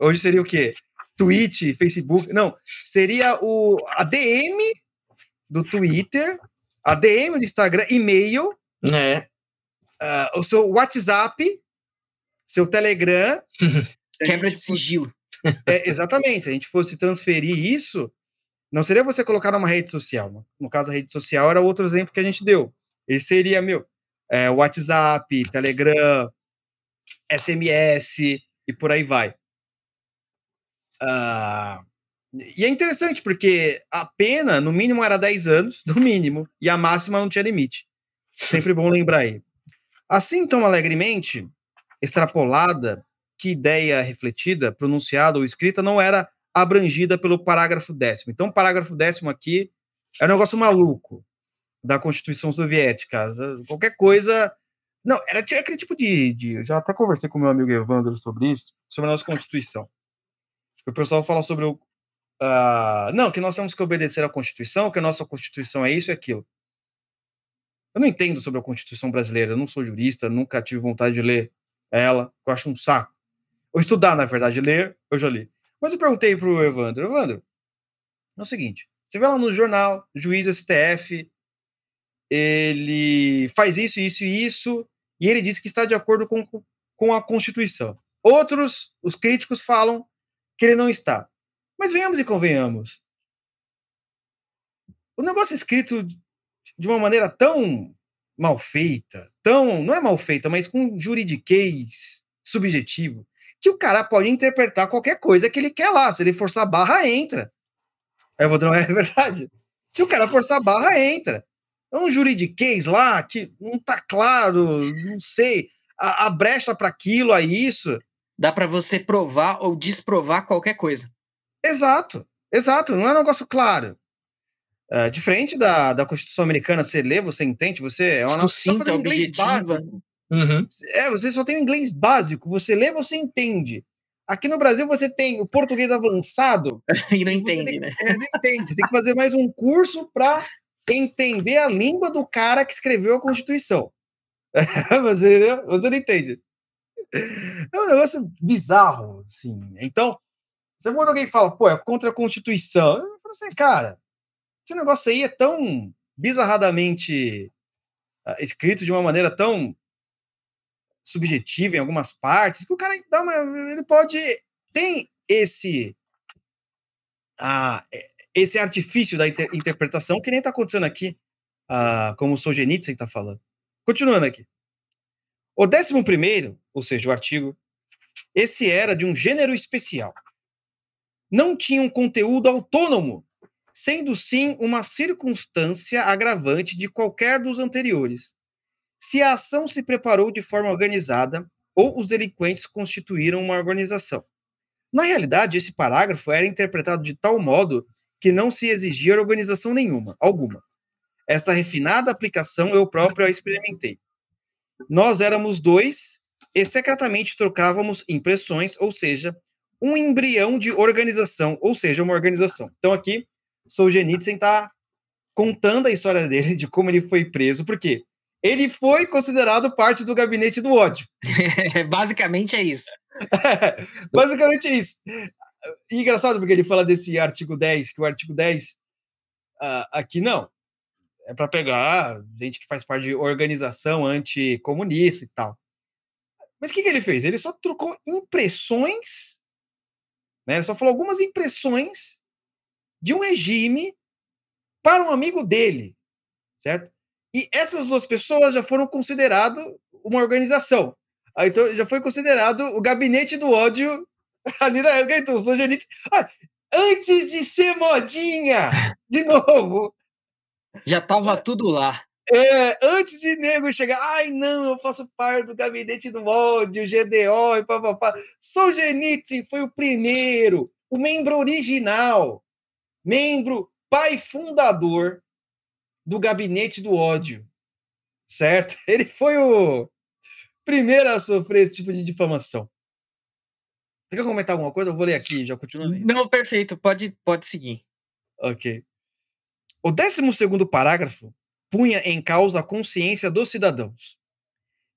Hoje seria o quê? Tweet, Facebook, não, seria o A D M do Twitter, A D M do Instagram, e-mail, é. uh, o seu WhatsApp, seu Telegram. Quebra de sigilo. É, exatamente, se a gente fosse transferir isso, não seria você colocar numa rede social. No caso, a rede social era outro exemplo que a gente deu. Esse seria, meu, é, WhatsApp, Telegram, S M S e por aí vai. Ah, e é interessante, porque a pena, no mínimo, era dez anos, no mínimo, e a máxima não tinha limite. Sempre bom lembrar aí. Assim, tão alegremente, extrapolada, que ideia refletida, pronunciada ou escrita não era abrangida pelo parágrafo décimo. Então, o parágrafo décimo aqui é um negócio maluco da Constituição Soviética. Qualquer coisa... Não, era aquele tipo de... de... Eu já até conversei com o meu amigo Evandro sobre isso, sobre a nossa Constituição. O pessoal fala sobre o... Uh... Não, que nós temos que obedecer à Constituição, que a nossa Constituição é isso e aquilo. Eu não entendo sobre a Constituição brasileira, eu não sou jurista, nunca tive vontade de ler ela, eu acho um saco. Ou estudar, na verdade, ler, eu já li. Mas eu perguntei para o Evandro, Evandro, é o seguinte, você vê lá no jornal, juiz S T F, ele faz isso, isso e isso, e ele diz que está de acordo com, com a Constituição. Outros, os críticos, falam que ele não está. Mas venhamos e convenhamos. O negócio é escrito de uma maneira tão mal feita, tão, não é mal feita, mas com juridiquês subjetivo, que o cara pode interpretar qualquer coisa que ele quer lá. Se ele forçar a barra, entra. Aí eu vou dar uma... É verdade. Se o cara forçar a barra, entra. É um juridiquês lá que não tá claro, não sei, a, a brecha para aquilo, a isso. Dá para você provar ou desprovar qualquer coisa. Exato, exato. Não é um negócio claro. Uh, de frente da, da Constituição americana, você lê, você entende, você... É uma Constituição para inglês básico. Uhum. É, você só tem o inglês básico. Você lê, você entende. Aqui no Brasil você tem o português avançado. E não entende, tem, né? É, não entende. Você tem que fazer mais um curso para entender a língua do cara que escreveu a Constituição. você, você não entende. É um negócio bizarro, assim. Então, quando alguém fala, pô, é contra a Constituição, eu falo assim, cara, esse negócio aí é tão bizarradamente uh, escrito de uma maneira tão subjetiva em algumas partes, que o cara dá uma, ele pode... Tem esse, ah, esse artifício da inter, interpretação que nem está acontecendo aqui, ah, como o Solzhenitsyn está falando. Continuando aqui. O décimo primeiro, ou seja, o artigo, esse era de um gênero especial. Não tinha um conteúdo autônomo, sendo sim uma circunstância agravante de qualquer dos anteriores. Se a ação se preparou de forma organizada ou os delinquentes constituíram uma organização. Na realidade, esse parágrafo era interpretado de tal modo que não se exigia organização nenhuma, alguma. Essa refinada aplicação eu próprio a experimentei. Nós éramos dois e secretamente trocávamos impressões, ou seja, um embrião de organização, ou seja, uma organização. Então aqui, Solzhenitsyn está contando a história dele, de como ele foi preso, porque ele foi considerado parte do gabinete do ódio. Basicamente é isso. É, basicamente é isso. E engraçado, porque ele fala desse artigo dez, que o artigo dez uh, aqui não. É para pegar gente que faz parte de organização anticomunista e tal. Mas o que, que ele fez? Ele só trocou impressões, né? Ele só falou algumas impressões de um regime para um amigo dele, certo? E essas duas pessoas já foram consideradas uma organização. Então, já foi considerado o gabinete do ódio ali da época. Então, Solzhenitsyn... Ah, antes de ser modinha, de novo. Já estava tudo lá. É, antes de nego chegar, ai, não, eu faço parte do gabinete do ódio, G D O e papapá. Solzhenitsyn foi o primeiro, o membro original, membro, pai fundador do gabinete do ódio, certo? Ele foi o primeiro a sofrer esse tipo de difamação. Você quer comentar alguma coisa? Eu vou ler aqui, já continuo. Não, perfeito, pode, pode seguir. Ok. O décimo segundo parágrafo punha em causa a consciência dos cidadãos.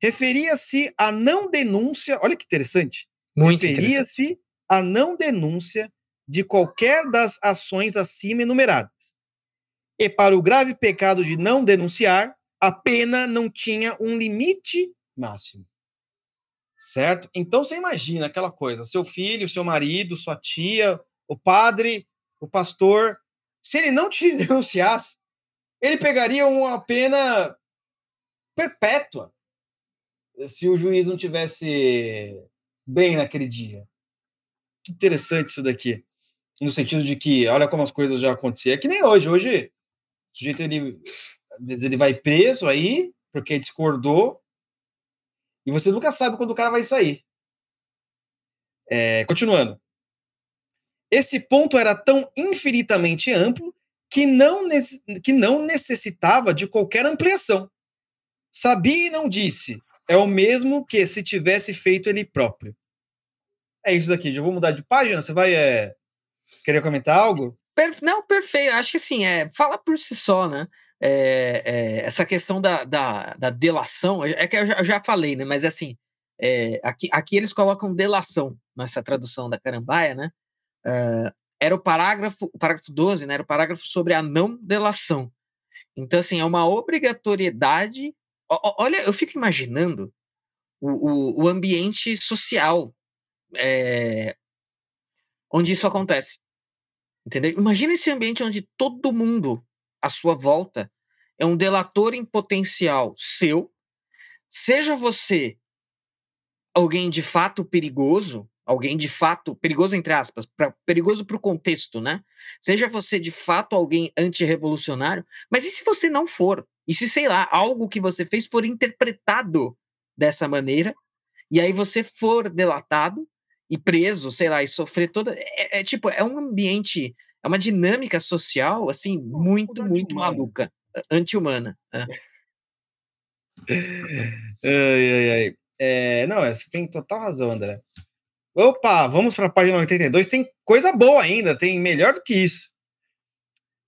Referia-se à não denúncia... Olha que interessante. Muito Referia-se interessante. à não denúncia de qualquer das ações acima enumeradas. E para o grave pecado de não denunciar, a pena não tinha um limite máximo. Certo? Então você imagina aquela coisa, seu filho, seu marido, sua tia, o padre, o pastor, se ele não te denunciasse, ele pegaria uma pena perpétua se o juiz não tivesse bem naquele dia. Que interessante isso daqui. No sentido de que, olha como as coisas já aconteciam. É que nem hoje. Hoje, o sujeito, ele, às vezes, ele vai preso aí, porque discordou, e você nunca sabe quando o cara vai sair. É, continuando. Esse ponto era tão infinitamente amplo que não, que não necessitava de qualquer ampliação. Sabia e não disse. É o mesmo que se tivesse feito ele próprio. É isso daqui. Já vou mudar de página. Você vai... É... Queria comentar algo? Não, perfeito. Acho que assim, é, fala por si só, né? é, é, essa questão da, da, da delação, é que eu já, eu já falei, né? Mas assim, é, aqui, aqui eles colocam delação nessa tradução da Carambaia, né? Uh, era o parágrafo, o parágrafo doze, né? Era o parágrafo sobre a não delação. Então, assim, é uma obrigatoriedade. Olha, eu fico imaginando o, o, o ambiente social é, onde isso acontece. Entendeu? Imagina esse ambiente onde todo mundo à sua volta é um delator em potencial seu, seja você alguém de fato perigoso, alguém de fato perigoso entre aspas, pra, perigoso para o contexto, né? Seja você de fato alguém antirrevolucionário, mas e se você não for? E se, sei lá, algo que você fez for interpretado dessa maneira, e aí você for delatado e preso, sei lá, e sofrer toda... É, é tipo, é um ambiente, é uma dinâmica social, assim, muito, muito maluca, anti-humana. É. Ai, ai, ai. É, não, você tem total razão, André. Opa, vamos para a página oitenta e dois, tem coisa boa ainda, tem melhor do que isso.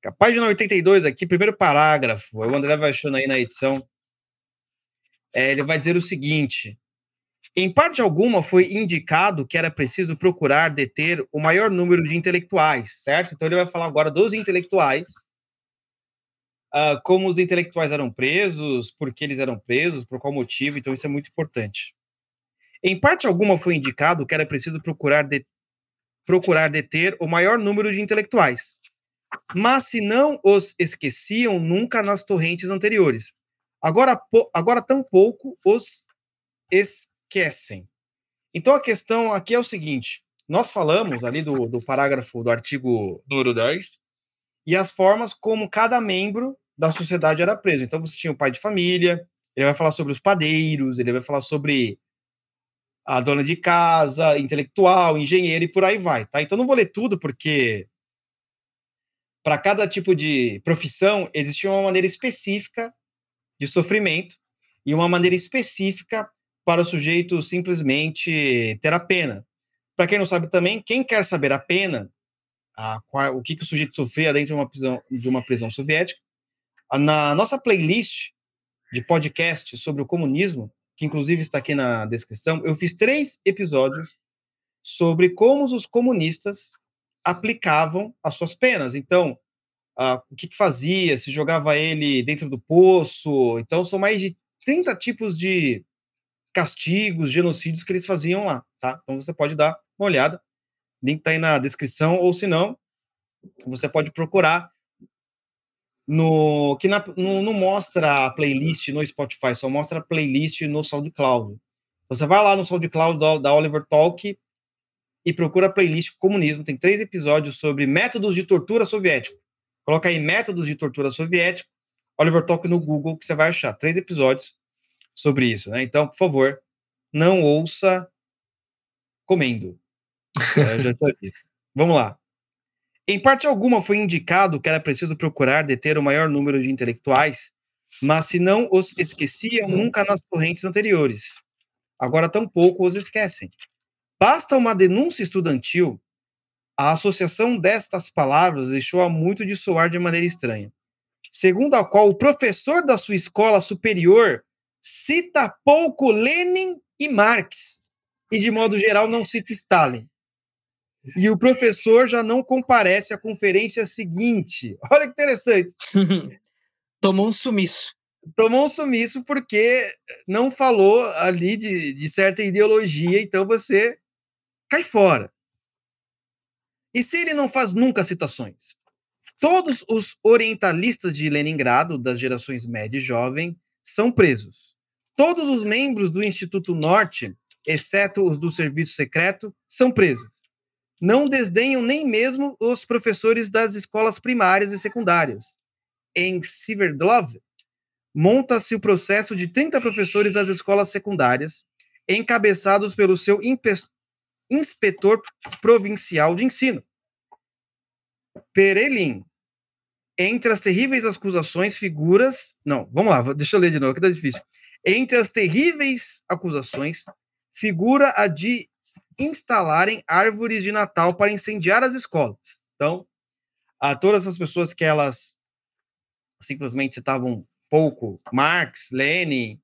A página oitenta e dois aqui, primeiro parágrafo, o André vai achando aí na edição, é, ele vai dizer o seguinte: em parte alguma foi indicado que era preciso procurar deter o maior número de intelectuais, certo? Então ele vai falar agora dos intelectuais, uh, como os intelectuais eram presos, por que eles eram presos, por qual motivo, então isso é muito importante. Em parte alguma foi indicado que era preciso procurar, de... procurar deter o maior número de intelectuais, mas se não os esqueciam nunca nas torrentes anteriores. Agora, po... agora tampouco os esquecem. Então a questão aqui é o seguinte, nós falamos ali do, do parágrafo do artigo número dez e as formas como cada membro da sociedade era preso. Então você tinha o pai de família, ele vai falar sobre os padeiros, ele vai falar sobre a dona de casa, intelectual, engenheiro e por aí vai, tá? Então não vou ler tudo porque para cada tipo de profissão existia uma maneira específica de sofrimento e uma maneira específica para o sujeito simplesmente ter a pena. Para quem não sabe também, quem quer saber a pena, a, qual, o que, que o sujeito sofria dentro de uma prisão, de uma prisão soviética, na nossa playlist de podcast sobre o comunismo, que inclusive está aqui na descrição, eu fiz três episódios sobre como os comunistas aplicavam as suas penas. Então, uh, o que, que fazia, se jogava ele dentro do poço. Então, são mais de trinta tipos de castigos, genocídios que eles faziam lá, tá? Então, você pode dar uma olhada. O link está aí na descrição, ou se não, você pode procurar no que na, no, não mostra a playlist no Spotify, só mostra a playlist no SoundCloud. Você vai lá no SoundCloud da, da Oliver Talk e procura a playlist Comunismo. Tem três episódios sobre métodos de tortura soviético. Coloca aí métodos de tortura soviético, Oliver Talk no Google, que você vai achar três episódios sobre isso, né? Então, por favor, não ouça comendo. Eu já tô aqui. Vamos lá. Em parte alguma foi indicado que era preciso procurar deter o maior número de intelectuais, mas se não os esqueciam nunca nas correntes anteriores. Agora tampouco os esquecem. Basta uma denúncia estudantil, a associação destas palavras deixou-a muito de soar de maneira estranha, segundo a qual o professor da sua escola superior cita pouco Lenin e Marx, e de modo geral não cita Stalin. E o professor já não comparece à conferência seguinte. Olha que interessante. Tomou um sumiço. Tomou um sumiço porque não falou ali de, de certa ideologia, então você cai fora. E se ele não faz nunca citações? Todos os orientalistas de Leningrado, das gerações média e jovem, são presos. Todos os membros do Instituto Norte, exceto os do Serviço Secreto, são presos. Não desdenham nem mesmo os professores das escolas primárias e secundárias. Em Sverdlov, monta-se o processo de trinta professores das escolas secundárias, encabeçados pelo seu impe- inspetor provincial de ensino, Perelin. Entre as terríveis acusações figuras... Não, vamos lá, deixa eu ler de novo, que tá difícil. Entre as terríveis acusações figura a de instalarem árvores de Natal para incendiar as escolas. Então, a todas as pessoas que elas simplesmente citavam pouco Marx, Lenin,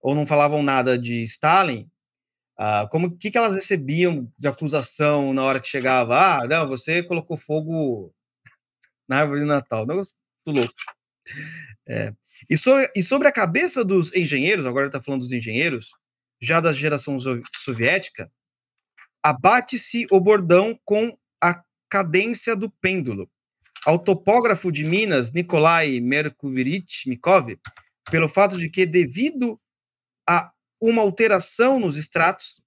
ou não falavam nada de Stalin, ah, como que, que elas recebiam de acusação na hora que chegava? Ah, não, você colocou fogo na árvore de Natal. Não, muito louco. É. E, so, e sobre a cabeça dos engenheiros, agora está falando dos engenheiros, já da geração soviética, abate-se o bordão com a cadência do pêndulo. Ao topógrafo de Minas, Nikolai Merkurichnikov, pelo fato de que, devido a uma alteração nos estratos,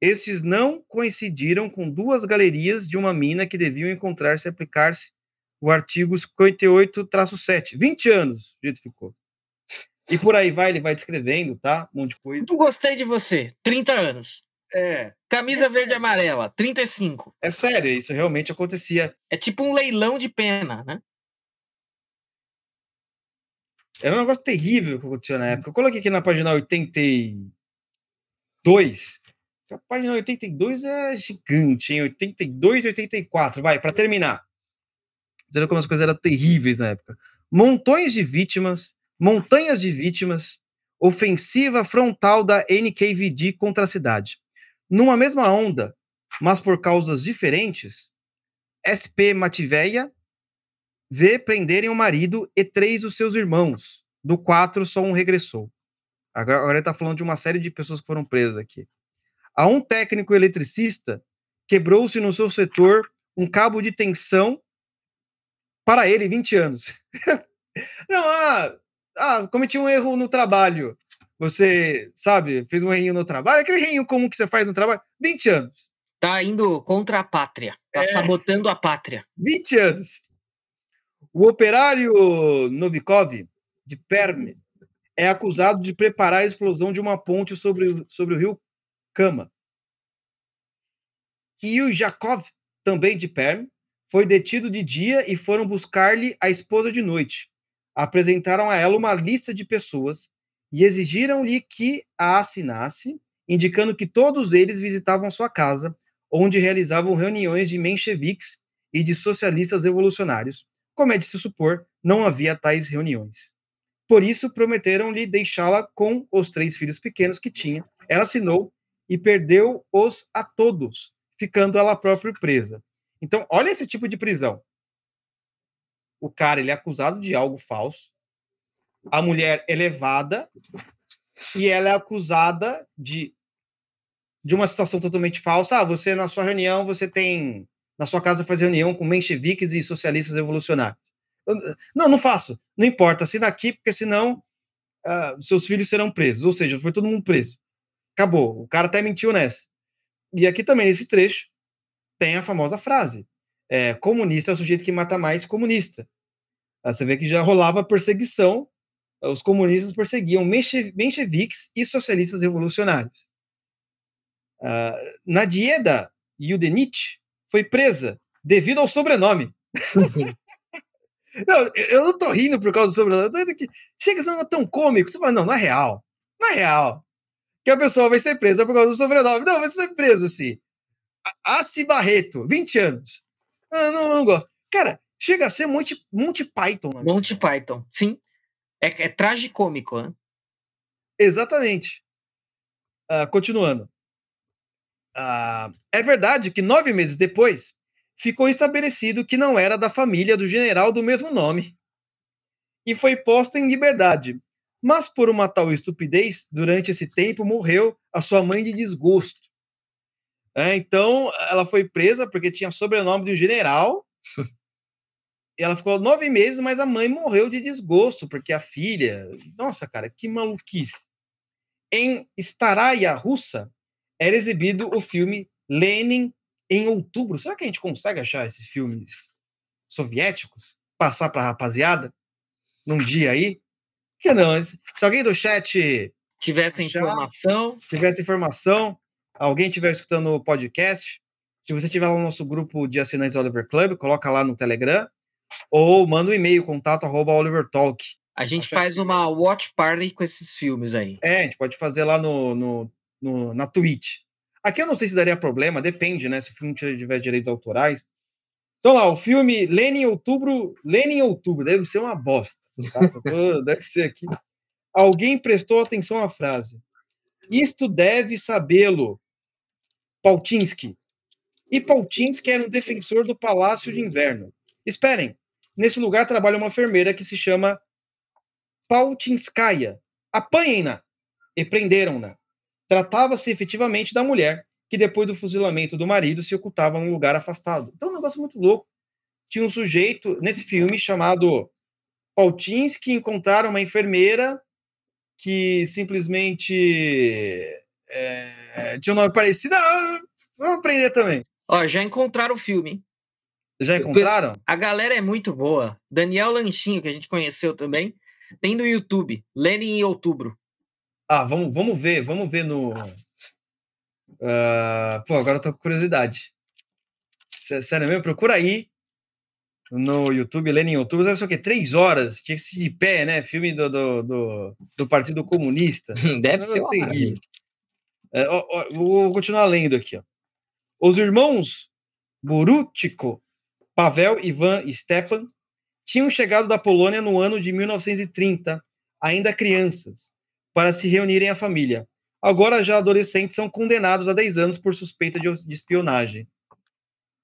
estes não coincidiram com duas galerias de uma mina que deviam encontrar-se e aplicar-se o artigo cinquenta e oito, traço sete. vinte anos, o jeito ficou. E por aí vai, ele vai descrevendo, tá? Um monte de coisa. Não gostei de você, trinta anos. É. Camisa é verde e amarela, trinta e cinco. É sério, isso realmente acontecia. É tipo um leilão de pena, né? Era um negócio terrível que aconteceu na época. Eu coloquei aqui na página oitenta e dois. A página oitenta e dois é gigante, hein? oitenta e dois e oitenta e quatro. Vai, para terminar. Você viu como as coisas eram terríveis na época. Montões de vítimas, montanhas de vítimas, ofensiva frontal da N K V D contra a cidade. Numa mesma onda, mas por causas diferentes, S P Mativeia vê prenderem o marido e três dos seus irmãos. Do quatro, só um regressou. Agora, agora ele está falando de uma série de pessoas que foram presas aqui. A um técnico eletricista quebrou-se no seu setor um cabo de tensão para ele, vinte anos. Não, ah, ah, cometi um erro no trabalho. Você, sabe, fez um reinho no trabalho. Aquele reinho comum que você faz no trabalho. vinte anos. Tá indo contra a pátria. Tá é. sabotando a pátria. vinte anos. O operário Novikov, de Perm, é acusado de preparar a explosão de uma ponte sobre, sobre o rio Kama. E o Yakov, também de Perm, foi detido de dia e foram buscar-lhe a esposa de noite. Apresentaram a ela uma lista de pessoas e exigiram-lhe que a assinasse, indicando que todos eles visitavam sua casa, onde realizavam reuniões de mencheviques e de socialistas revolucionários. Como é de se supor, não havia tais reuniões. Por isso, prometeram-lhe deixá-la com os três filhos pequenos que tinha. Ela assinou e perdeu-os a todos, ficando ela própria presa. Então, olha esse tipo de prisão. O cara, ele é acusado de algo falso. A mulher é levada e ela é acusada de, de uma situação totalmente falsa. Ah, você na sua reunião, você tem... Na sua casa faz reunião com mencheviques e socialistas revolucionários. Eu, não, não faço. Não importa. Assina aqui, porque senão uh, seus filhos serão presos. Ou seja, foi todo mundo preso. Acabou. O cara até mentiu nessa. E aqui também, nesse trecho, tem a famosa frase. É, comunista é o sujeito que mata mais comunista. Aí você vê que já rolava perseguição. Os comunistas perseguiam menche, mencheviques e socialistas revolucionários. Uh, Nadieda Yudenich foi presa devido ao sobrenome. Uhum. Não, eu não tô rindo por causa do sobrenome. Eu tô rindo que chega sendo tão cômico. Você fala, não, não é real. Não é real. Que a pessoa vai ser presa por causa do sobrenome. Não, vai ser preso, assim. Assi Barreto, vinte anos. Não, não, não gosto. Cara, chega a ser Monty, Monty Python. Né? Monty Python, sim. É, é tragicômico, né? Exatamente. Uh, continuando. Uh, é verdade que nove meses depois ficou estabelecido que não era da família do general do mesmo nome e foi posta em liberdade. Mas por uma tal estupidez, durante esse tempo morreu a sua mãe de desgosto. É, então, ela foi presa porque tinha sobrenome de um general. E ela ficou nove meses, mas a mãe morreu de desgosto, porque a filha... Nossa, cara, que maluquice. Em Staraia Russa, era exibido o filme Lenin em outubro. Será que a gente consegue achar esses filmes soviéticos? Passar pra rapaziada? Num dia aí? Por que não? Se alguém do chat... Tivesse informação... Tivesse informação... Alguém estiver escutando o podcast, se você tiver lá no nosso grupo de assinantes Oliver Club, coloca lá no Telegram. Ou manda um e-mail, contato arroba Oliver Talk. A gente Acho faz que... uma watch party com esses filmes aí. É, a gente pode fazer lá no, no, no, na Twitch. Aqui eu não sei se daria problema, depende, né? Se o filme tiver direitos autorais. Então lá, o filme Lenin em Outubro, Lenin em Outubro, deve ser uma bosta. Tá? Deve ser aqui. Alguém prestou atenção à frase. Isto deve sabê-lo, Paltinsky. E Paltinsky era um defensor do Palácio de Inverno. Esperem, nesse lugar trabalha uma enfermeira que se chama Paltinskaya. Apanhem-na e prenderam-na. Tratava-se efetivamente da mulher que depois do fuzilamento do marido se ocultava num lugar afastado. Então, um negócio muito louco. Tinha um sujeito, nesse filme, chamado Paltinsky, encontraram uma enfermeira que simplesmente é, tinha um nome parecido. Ah, vamos aprender também. Ó, já encontraram o filme. Já encontraram? Depois, a galera é muito boa. Daniel Lanchinho, que a gente conheceu também, tem no YouTube. Lenin em Outubro. Ah, vamos, vamos ver. Vamos ver no... Ah. Uh, pô, agora eu tô com curiosidade. Sério mesmo? Procura aí no YouTube, Lenin em Outubro, sabe só o que? Três horas, tinha que ser de pé, né? Filme do, do, do, do Partido Comunista. Deve ser uma maravilha. É, ó, ó, vou continuar lendo aqui. Ó. Os irmãos Burutico, Pavel, Ivan e Stepan tinham chegado da Polônia no ano de mil novecentos e trinta, ainda crianças, para se reunirem à família. Agora já adolescentes são condenados a dez anos por suspeita de, de espionagem.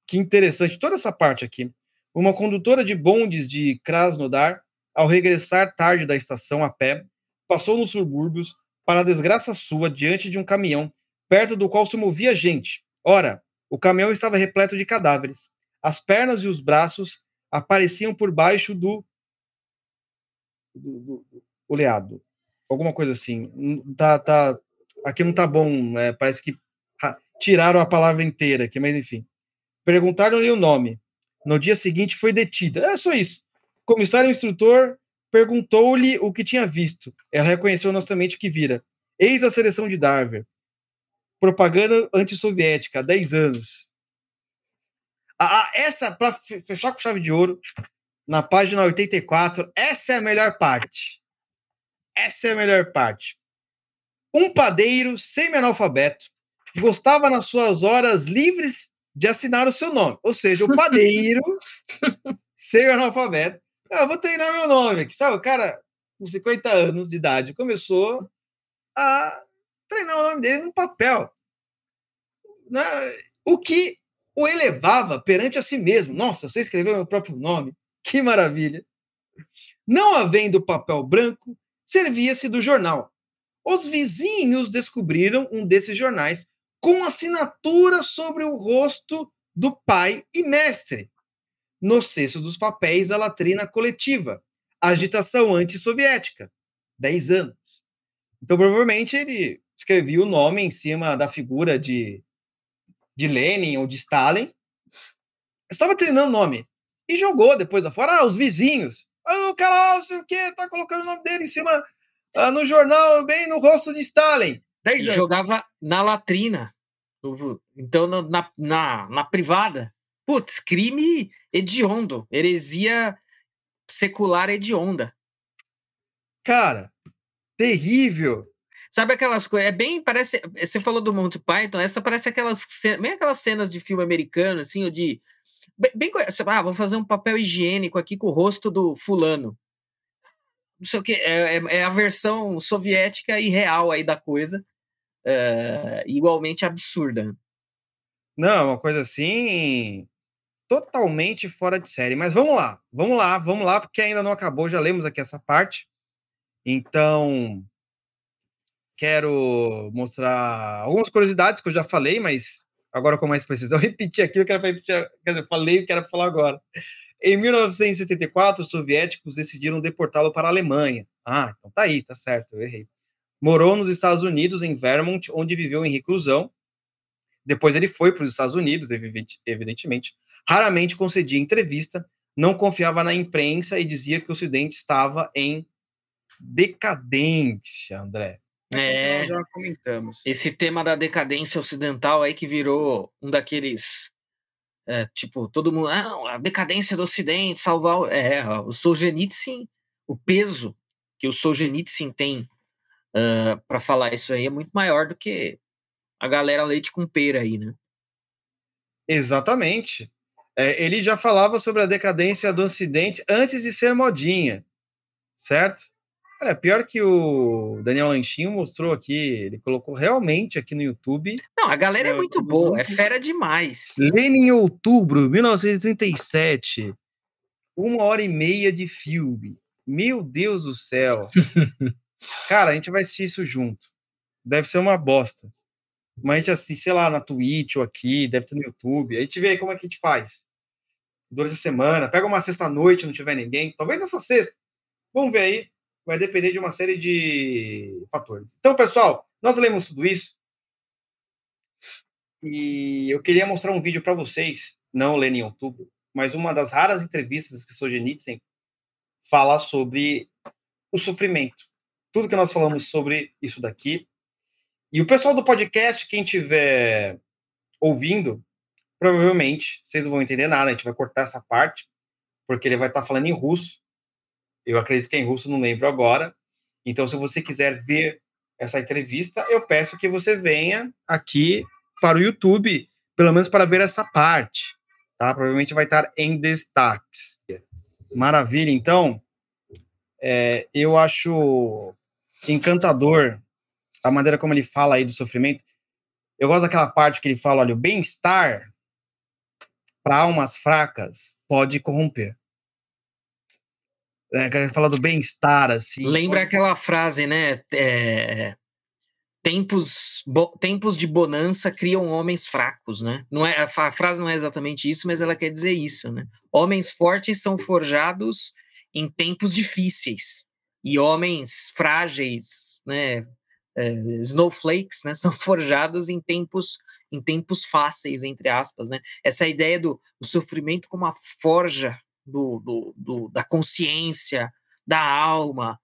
Que interessante. Toda essa parte aqui. Uma condutora de bondes de Krasnodar, ao regressar tarde da estação a pé, passou nos subúrbios para a desgraça sua diante de um caminhão, perto do qual se movia gente. Ora, o caminhão estava repleto de cadáveres. As pernas e os braços apareciam por baixo do, do, do, do oleado. Alguma coisa assim. Tá... tá... Aqui não tá bom, é, parece que tiraram a palavra inteira aqui, mas enfim. Perguntaram-lhe o nome. No dia seguinte foi detida. É só isso. O comissário instrutor perguntou-lhe o que tinha visto. Ela reconheceu honestamente o que vira. Eis a seleção de Darwin. Propaganda antissoviética, há dez anos. Ah, essa, para fechar com chave de ouro, na página oitenta e quatro, essa é a melhor parte. Essa é a melhor parte. Um padeiro semi-analfabeto gostava nas suas horas livres de assinar o seu nome. Ou seja, o padeiro semi-analfabeto. Ah, vou treinar meu nome aqui. Sabe, o cara com cinquenta anos de idade começou a treinar o nome dele num papel. O que o elevava perante a si mesmo. Nossa, você escreveu meu próprio nome. Que maravilha. Não havendo papel branco, servia-se do jornal. Os vizinhos descobriram um desses jornais com assinatura sobre o rosto do pai e mestre. No cesto dos papéis da latrina coletiva. Agitação antissoviética. Dez anos. Então, provavelmente, ele escrevia o nome em cima da figura de, de Lenin ou de Stalin. Estava treinando o nome. E jogou depois lá fora. Ah, os vizinhos. Ah, o cara, não sei o quê, tá colocando o nome dele em cima... Ah, no jornal, bem no rosto de Stalin. Ele jogava na latrina. Então, na, na, na privada. Putz, crime hediondo. Heresia secular hedionda. Cara, terrível. Sabe aquelas coisas... É bem, parece... Você falou do Monty Python. Essa parece aquelas, bem aquelas cenas de filme americano, assim, ou de... Bem, ah, vou fazer um papel higiênico aqui com o rosto do fulano. Não sei o que, é, é a versão soviética e real aí da coisa, é, igualmente absurda. Não, uma coisa assim, totalmente fora de série. Mas vamos lá, vamos lá, vamos lá, porque ainda não acabou, já lemos aqui essa parte. Então, quero mostrar algumas curiosidades que eu já falei, mas agora com mais precisão, repetir aquilo que era para repetir, quer dizer, eu falei o que era para falar agora. Em mil novecentos e setenta e quatro, os soviéticos decidiram deportá-lo para a Alemanha. Ah, então tá aí, tá certo, eu errei. Morou nos Estados Unidos, em Vermont, onde viveu em reclusão. Depois ele foi para os Estados Unidos, evidentemente. Raramente concedia entrevista, não confiava na imprensa e dizia que o Ocidente estava em decadência, André. É, nós já comentamos. Esse tema da decadência ocidental aí que virou um daqueles... É, tipo, todo mundo, ah, a decadência do Ocidente, salvar o... É, o Solzhenitsyn, o peso que o Solzhenitsyn tem uh, para falar isso aí é muito maior do que a galera leite com pera aí, né? Exatamente. É, ele já falava sobre a decadência do Ocidente antes de ser modinha, certo? Olha, pior que o Daniel Lanchinho mostrou aqui, ele colocou realmente aqui no YouTube. Não, a galera é, é muito boa, é fera demais. Lenin em outubro, mil novecentos e trinta e sete, uma hora e meia de filme. Meu Deus do céu. Cara, a gente vai assistir isso junto. Deve ser uma bosta. Mas a gente assiste, sei lá, na Twitch ou aqui, deve ser no YouTube. Aí a gente vê como é que a gente faz. Durante a semana, pega uma sexta-noite, não tiver ninguém. Talvez essa sexta. Vamos ver aí. Vai depender de uma série de fatores. Então, pessoal, nós lemos tudo isso. E eu queria mostrar um vídeo para vocês, não lendo em outubro, mas uma das raras entrevistas que o Solzhenitsyn fala sobre o sofrimento. Tudo que nós falamos sobre isso daqui. E o pessoal do podcast, quem estiver ouvindo, provavelmente vocês não vão entender nada, a gente vai cortar essa parte, porque ele vai estar falando em russo. Eu acredito que é em russo, não lembro agora. Então, se você quiser ver essa entrevista, eu peço que você venha aqui para o YouTube, pelo menos para ver essa parte, tá? Provavelmente vai estar em destaques. Maravilha, então, é, eu acho encantador a maneira como ele fala aí do sofrimento. Eu gosto daquela parte que ele fala, olha, o bem-estar para almas fracas pode corromper. É, ele fala do bem-estar, assim. Lembra pode... aquela frase, né? É... Tempos, bo... Tempos de bonança criam homens fracos, né? Não é... A frase não é exatamente isso, mas ela quer dizer isso, né? Homens fortes são forjados em tempos difíceis. E homens frágeis, né? É, snowflakes, né, são forjados em tempos, em tempos fáceis, entre aspas, né? Essa ideia do, do sofrimento como a forja do, do, do, da consciência, da alma,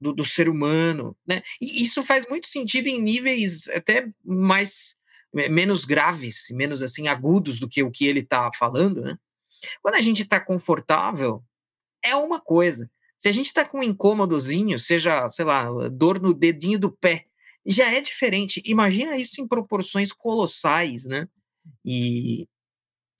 do, do ser humano, né? E isso faz muito sentido em níveis até mais, menos graves, menos assim, agudos do que o que ele está falando, né? Quando a gente está confortável, é uma coisa. Se a gente está com um incômodozinho, seja, sei lá, dor no dedinho do pé, já é diferente. Imagina isso em proporções colossais, né? E,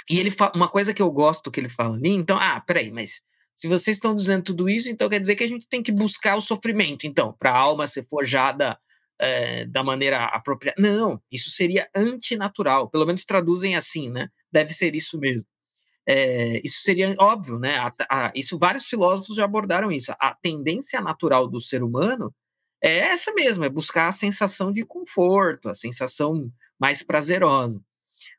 e ele fa- uma coisa que eu gosto que ele fala ali, então, ah, peraí, mas se vocês estão dizendo tudo isso, então quer dizer que a gente tem que buscar o sofrimento, então, para a alma ser forjada é, da maneira apropriada. Não, isso seria antinatural, pelo menos traduzem assim, né? Deve ser isso mesmo. É, isso seria óbvio, né? A, a, isso, vários filósofos já abordaram isso. A tendência natural do ser humano é essa mesmo, é buscar a sensação de conforto, a sensação mais prazerosa.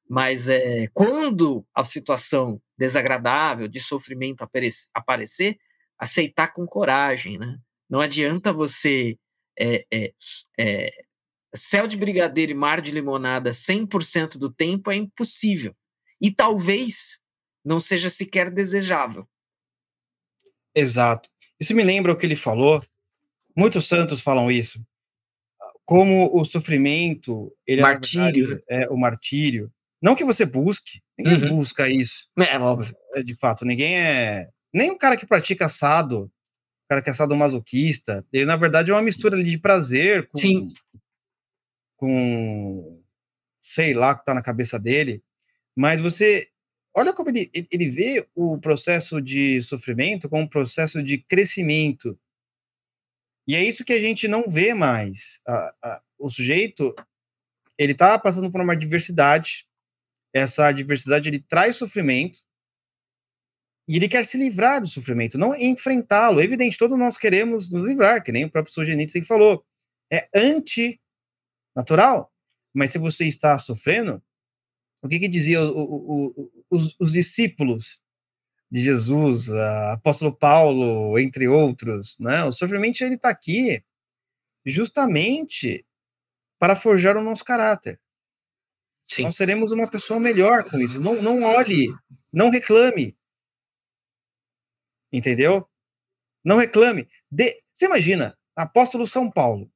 Mas é, quando a situação desagradável, de sofrimento aparecer, aparecer, aceitar com coragem, né? Não adianta você... É, é, é, céu de brigadeiro e mar de limonada cem por cento do tempo é impossível. E talvez... não seja sequer desejável. Exato. Isso me lembra o que ele falou. Muitos santos falam isso. Como o sofrimento... ele martírio. Verdade, é o martírio. Não que você busque. Ninguém uhum. busca isso. É óbvio. De fato, ninguém é... Nem o cara que pratica assado, o cara que é assado masoquista, ele, na verdade, é uma mistura ali de prazer com... Sim. Com... sei lá o que tá na cabeça dele. Mas você... olha como ele, ele vê o processo de sofrimento como um processo de crescimento. E é isso que a gente não vê mais. A, a, o sujeito, ele está passando por uma adversidade. Essa adversidade, ele traz sofrimento. E ele quer se livrar do sofrimento, não enfrentá-lo. Evidente, todos nós queremos nos livrar, que nem o próprio Solzhenitsyn falou. É antinatural. Mas se você está sofrendo, o que que diziam os, os discípulos de Jesus, a, apóstolo Paulo, entre outros, né? O sofrimento ele está aqui justamente para forjar o nosso caráter. Sim. Nós seremos uma pessoa melhor com isso. Não, não olhe, não reclame. Entendeu? Não reclame. De, você imagina, apóstolo São Paulo.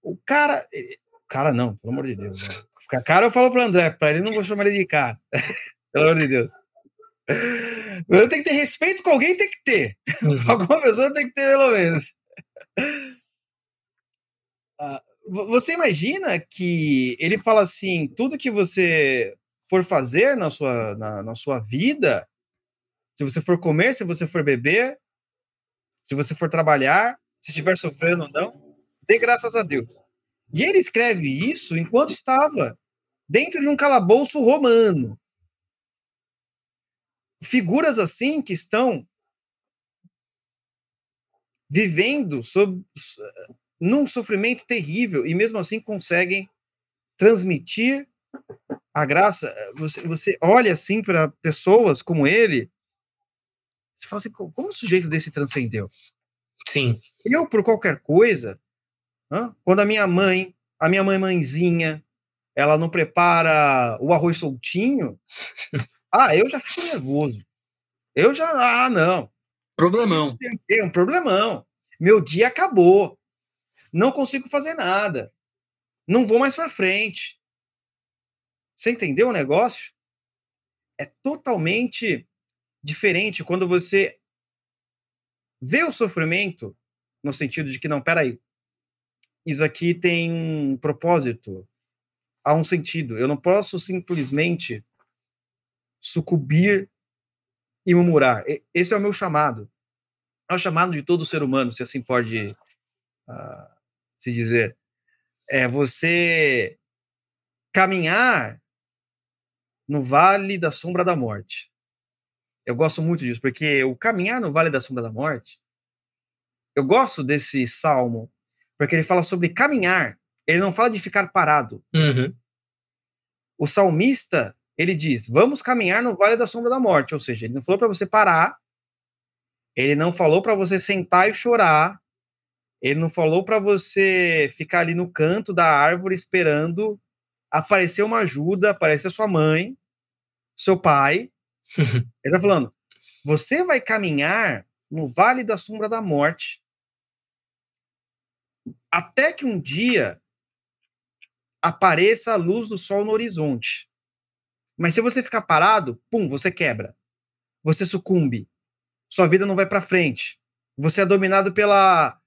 O cara... O cara não, pelo amor de Deus, né? Cara, eu falo para o André, para ele não vou chamar ele de cara. Pelo amor de Deus. Eu tenho que ter respeito com alguém, tem que ter. Com alguma pessoa tem que ter, pelo menos. Você imagina que ele fala assim, tudo que você for fazer na sua, na, na sua vida, se você for comer, se você for beber, se você for trabalhar, se estiver sofrendo ou não, dê graças a Deus. E ele escreve isso enquanto estava dentro de um calabouço romano. Figuras assim que estão vivendo sob, num sofrimento terrível e mesmo assim conseguem transmitir a graça. Você, você olha assim para pessoas como ele, você fala assim, como um sujeito desse transcendeu? Sim. Eu, por qualquer coisa, quando a minha mãe, a minha mãe mãezinha, ela não prepara o arroz soltinho, ah, eu já fico nervoso. Eu já, ah, não. Problemão. É um problemão. Meu dia acabou. Não consigo fazer nada. Não vou mais para frente. Você entendeu o negócio? É totalmente diferente quando você vê o sofrimento no sentido de que, não, peraí, isso aqui tem um propósito, há um sentido. Eu não posso simplesmente sucumbir e murmurar. Esse é o meu chamado. É o chamado de todo ser humano, se assim pode uh, se dizer. É você caminhar no vale da sombra da morte. Eu gosto muito disso, porque o caminhar no vale da sombra da morte, eu gosto desse salmo, porque ele fala sobre caminhar, ele não fala de ficar parado. Uhum. O salmista, ele diz, vamos caminhar no vale da sombra da morte, ou seja, ele não falou para você parar, ele não falou para você sentar e chorar, ele não falou para você ficar ali no canto da árvore esperando aparecer uma ajuda, aparecer sua mãe, seu pai. Ele está falando, você vai caminhar no vale da sombra da morte até que um dia apareça a luz do sol no horizonte. Mas se você ficar parado, pum, você quebra. Você sucumbe. Sua vida não vai para frente. Você é dominado pela,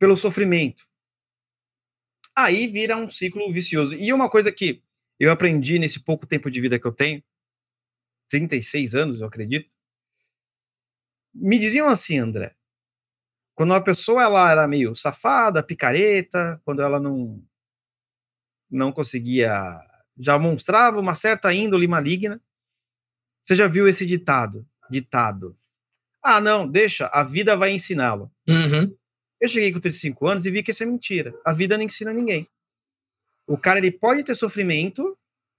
pelo sofrimento. Aí vira um ciclo vicioso. E uma coisa que eu aprendi nesse pouco tempo de vida que eu tenho, trinta e seis anos, eu acredito, me diziam assim, André, quando uma pessoa ela era meio safada, picareta, quando ela não, não conseguia, já mostrava uma certa índole maligna, você já viu esse ditado? ditado. Ah, não, deixa, a vida vai ensiná-lo. Uhum. Eu cheguei com trinta e cinco anos e vi que isso é mentira. A vida não ensina ninguém. O cara ele pode ter sofrimento,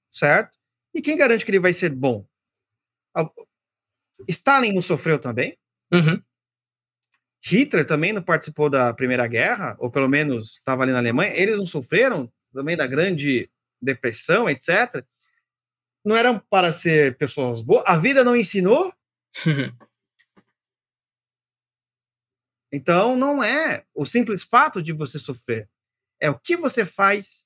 certo? E quem garante que ele vai ser bom? Stalin não sofreu também? Uhum. Hitler também não participou da Primeira Guerra, ou pelo menos estava ali na Alemanha, eles não sofreram também da Grande Depressão, etcétera. Não eram para ser pessoas boas? A vida não ensinou? Então, não é o simples fato de você sofrer. É o que você faz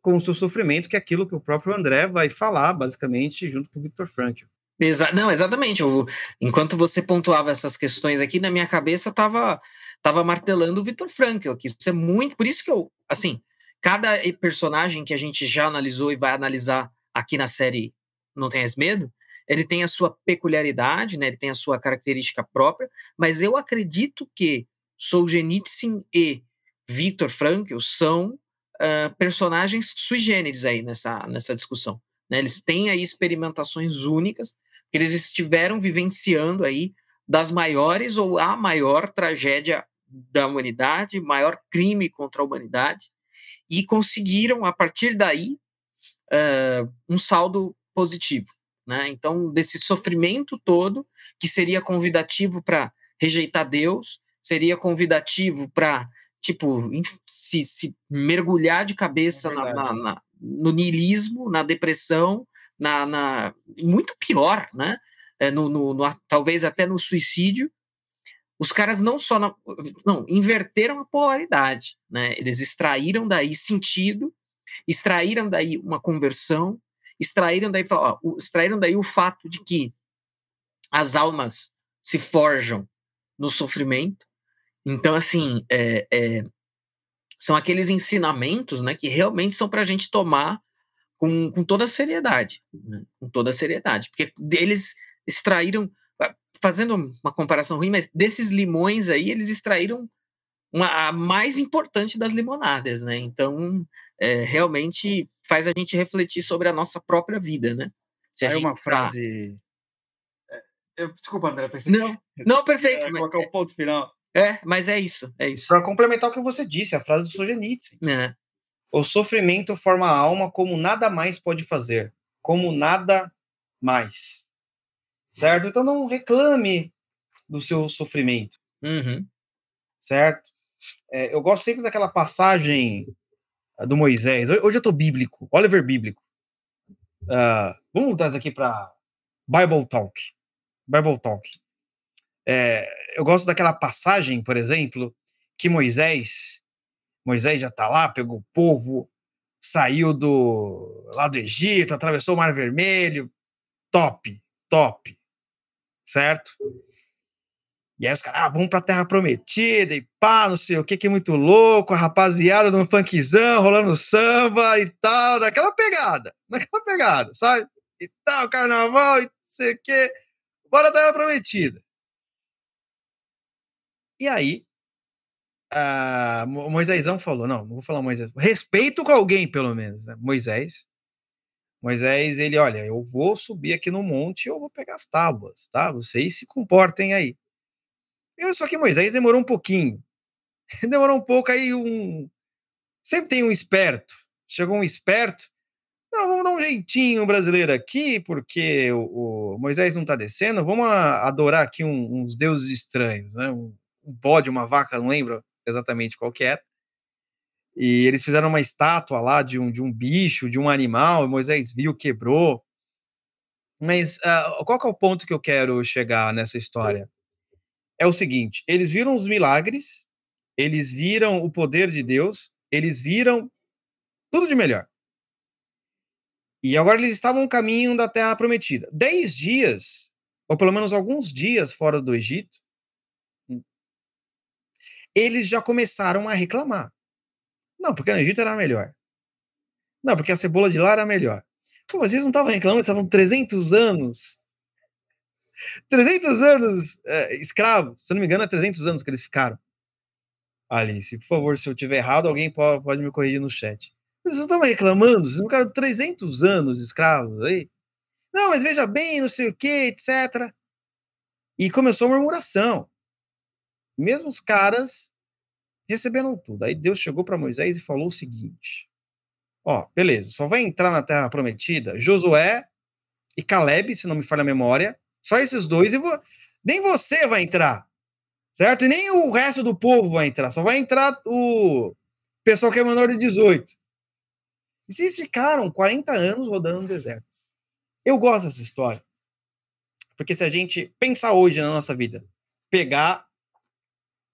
com o seu sofrimento, que é aquilo que o próprio André vai falar, basicamente, junto com o Viktor Frankl. Exa- não, exatamente. Eu, enquanto você pontuava essas questões aqui, na minha cabeça estava tava martelando o Viktor Frankl aqui. Isso é muito... Por isso que eu, assim, cada personagem que a gente já analisou e vai analisar aqui na série Não Tenhais Medo, ele tem a sua peculiaridade, né? Ele tem a sua característica própria, mas eu acredito que Solzhenitsyn e Viktor Frankl são uh, personagens sui generis aí nessa, nessa discussão. Né? Eles têm aí experimentações únicas, que eles estiveram vivenciando aí das maiores ou a maior tragédia da humanidade, maior crime contra a humanidade, e conseguiram, a partir daí, uh, um saldo positivo. Né? Então, desse sofrimento todo, que seria convidativo para rejeitar Deus, seria convidativo para, tipo, se, se mergulhar de cabeça é na, na, na, no niilismo, na depressão, na, na, muito pior, né? É, no, no, no, talvez até no suicídio, os caras não só na, não, inverteram a polaridade, né? Eles extraíram daí sentido, extraíram daí uma conversão, extraíram daí, ó, extraíram daí o fato de que as almas se forjam no sofrimento. Então, assim, é, é, são aqueles ensinamentos, né, que realmente são para a gente tomar com, com toda a seriedade, né? Com toda a seriedade, porque eles extraíram, fazendo uma comparação ruim, mas desses limões aí, eles extraíram uma, a mais importante das limonadas, né? Então, é, realmente faz a gente refletir sobre a nossa própria vida, né? Se a é gente uma frase... Tá... Eu, desculpa, André, pensei não, que... Não, perfeito. Mas... colocar o um ponto final. É, mas é isso, é isso. Para complementar o que você disse, a frase do Solzhenitsyn. É. O sofrimento forma a alma como nada mais pode fazer. Como nada mais. Certo? Então não reclame do seu sofrimento. Uhum. Certo? É, eu gosto sempre daquela passagem do Moisés. Hoje eu tô bíblico. Oliver bíblico. Uh, vamos voltar isso aqui para Bible Talk. Bible Talk. É, eu gosto daquela passagem, por exemplo, que Moisés, Moisés já tá lá, pegou o povo, saiu do, lá do Egito, atravessou o Mar Vermelho, top, top, certo? E aí os caras, ah, vamos pra Terra Prometida e pá, não sei o que, que é muito louco, a rapaziada no funkzão, rolando samba e tal, naquela pegada, naquela pegada, sabe? E tal, carnaval e não sei o que, bora Terra Prometida. E aí, uh, Moisésão falou, não, não vou falar Moisés, respeito com alguém, pelo menos, né? Moisés, Moisés, ele, olha, eu vou subir aqui no monte e eu vou pegar as tábuas, tá? Vocês se comportem aí. Eu, só que Moisés demorou um pouquinho, demorou um pouco, aí um... Sempre tem um esperto, chegou um esperto, não, vamos dar um jeitinho brasileiro aqui, porque o, o Moisés não tá descendo, vamos adorar aqui um, uns deuses estranhos, né? Um, um bode, uma vaca, não lembro exatamente qual que era, e eles fizeram uma estátua lá de um, de um bicho, de um animal, e Moisés viu, quebrou, mas uh, qual que é o ponto que eu quero chegar nessa história? É o seguinte, eles viram os milagres, eles viram o poder de Deus, eles viram tudo de melhor, e agora eles estavam no caminho da Terra Prometida, dez dias, ou pelo menos alguns dias fora do Egito, eles já começaram a reclamar. Não, porque no Egito era melhor. Não, porque a cebola de lá era melhor. Pô, mas eles não estavam reclamando, eles estavam trezentos anos. trezentos anos é, escravos. Se eu não me engano, é trezentos anos que eles ficaram. Alice, por favor, se eu estiver errado, alguém pode, pode me corrigir no chat. Mas eles não estavam reclamando, vocês não ficaram trezentos anos escravos aí? Não, mas veja bem, não sei o quê, etcétera. E começou a murmuração. Mesmo os caras receberam tudo. Aí Deus chegou para Moisés e falou o seguinte. Ó, beleza, só vai entrar na Terra Prometida Josué e Caleb, se não me falha a memória. Só esses dois. E vo... nem você vai entrar. Certo? E nem o resto do povo vai entrar. Só vai entrar o pessoal que é menor de dezoito. E se ficaram quarenta anos rodando no deserto. Eu gosto dessa história. Porque se a gente pensar hoje na nossa vida, pegar...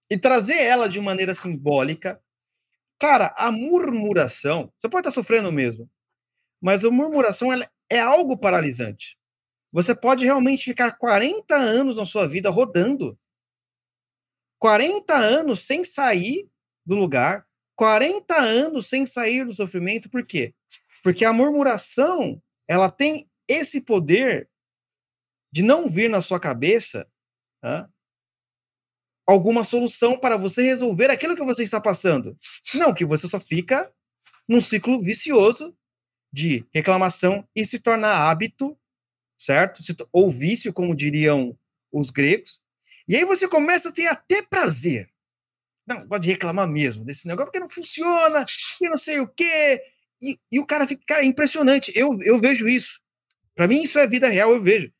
e trazer ela de maneira simbólica. Cara, a murmuração... Você pode estar sofrendo mesmo. Mas a murmuração ela é algo paralisante. Você pode realmente ficar quarenta anos na sua vida rodando. quarenta anos sem sair do lugar. quarenta anos sem sair do sofrimento. Por quê? Porque a murmuração ela tem esse poder de não vir na sua cabeça... Tá? Alguma solução para você resolver aquilo que você está passando. Não, que você só fica num ciclo vicioso de reclamação e se torna hábito, certo? Ou vício, como diriam os gregos. E aí você começa a ter até prazer. Não, gosto de reclamar mesmo desse negócio, porque não funciona, e não sei o quê. E, e o cara fica... Cara, é impressionante. Eu, eu vejo isso. Para mim, isso é vida real, eu vejo.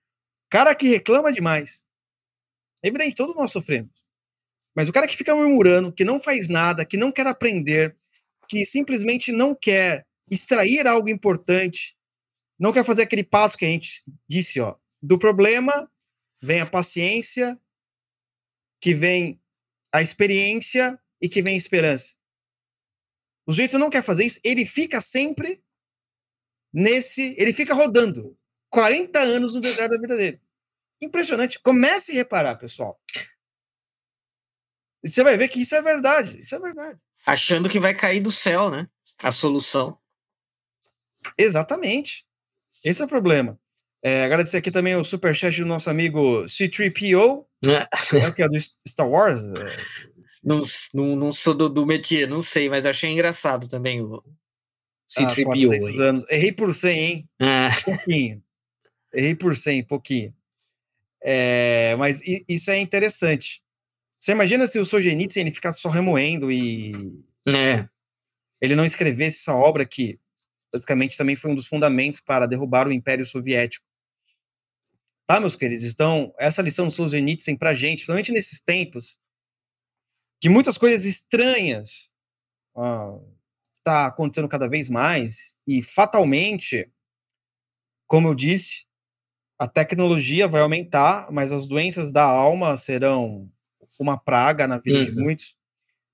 Cara que reclama demais. É evidente, todos nós sofremos. Mas o cara que fica murmurando, que não faz nada, que não quer aprender, que simplesmente não quer extrair algo importante, não quer fazer aquele passo que a gente disse, ó, do problema vem a paciência, que vem a experiência e que vem a esperança. O sujeito não quer fazer isso, ele fica sempre nesse, ele fica rodando quarenta anos no deserto da vida dele. Impressionante. Comece a reparar, pessoal. E você vai ver que isso é verdade. Isso é verdade. Achando que vai cair do céu, né? A solução. Exatamente. Esse é o problema. É, agradecer aqui também o superchat do nosso amigo C três P O, é o que é do Star Wars? Não, não, não sou do, do métier, não sei, mas achei engraçado também o C três P O. Ah, anos. Errei por cem, hein? Ah. Pouquinho. Errei por cem, pouquinho. É, mas isso é interessante. Você imagina se o Solzhenitsyn ele ficasse só remoendo e é. ele não escrevesse essa obra que basicamente também foi um dos fundamentos para derrubar o Império Soviético. Tá, meus queridos? Então, essa lição do Solzhenitsyn pra gente, principalmente nesses tempos, que muitas coisas estranhas ó, tá acontecendo cada vez mais, e fatalmente, como eu disse, a tecnologia vai aumentar, mas as doenças da alma serão uma praga na vida uhum. de muitos.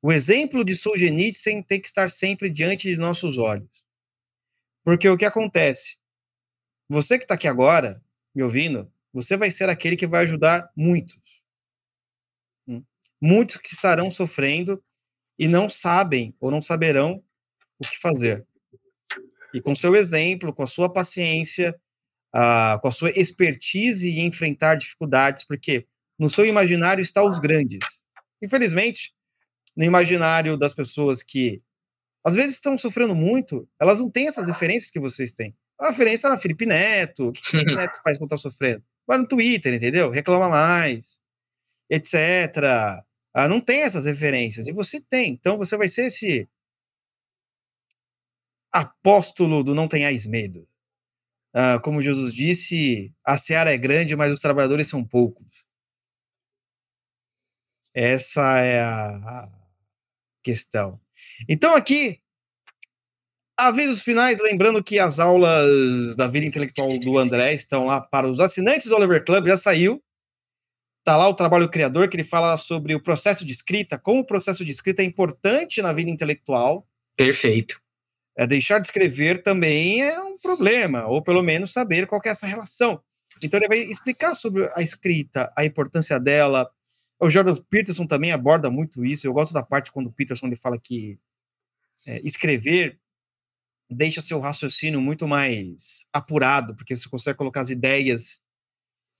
O exemplo de Solzhenitsyn tem que estar sempre diante de nossos olhos. Porque o que acontece? Você que está aqui agora, me ouvindo, você vai ser aquele que vai ajudar muitos. Muitos que estarão sofrendo e não sabem ou não saberão o que fazer. E com seu exemplo, com a sua paciência, a, com a sua expertise em enfrentar dificuldades, porque no seu imaginário está os grandes. Infelizmente, no imaginário das pessoas que às vezes estão sofrendo muito, elas não têm essas referências que vocês têm. A referência está na Felipe Neto. O que o Felipe Neto faz quando está sofrendo? Vai no Twitter, entendeu? Reclama mais, etcétera. Ah, não tem essas referências. E você tem. Então você vai ser esse apóstolo do não tenhais medo. Ah, como Jesus disse, a seara é grande, mas os trabalhadores são poucos. Essa é a questão. Então aqui, avisos finais, lembrando que as aulas da vida intelectual do André estão lá para os assinantes do Oliver Club, já saiu. Está lá o trabalho criador, que ele fala sobre o processo de escrita, como o processo de escrita é importante na vida intelectual. Perfeito. É, deixar de escrever também é um problema, ou pelo menos saber qual que é essa relação. Então ele vai explicar sobre a escrita, a importância dela. O Jordan Peterson também aborda muito isso. Eu gosto da parte quando o Peterson ele fala que é, escrever deixa seu raciocínio muito mais apurado, porque você consegue colocar as ideias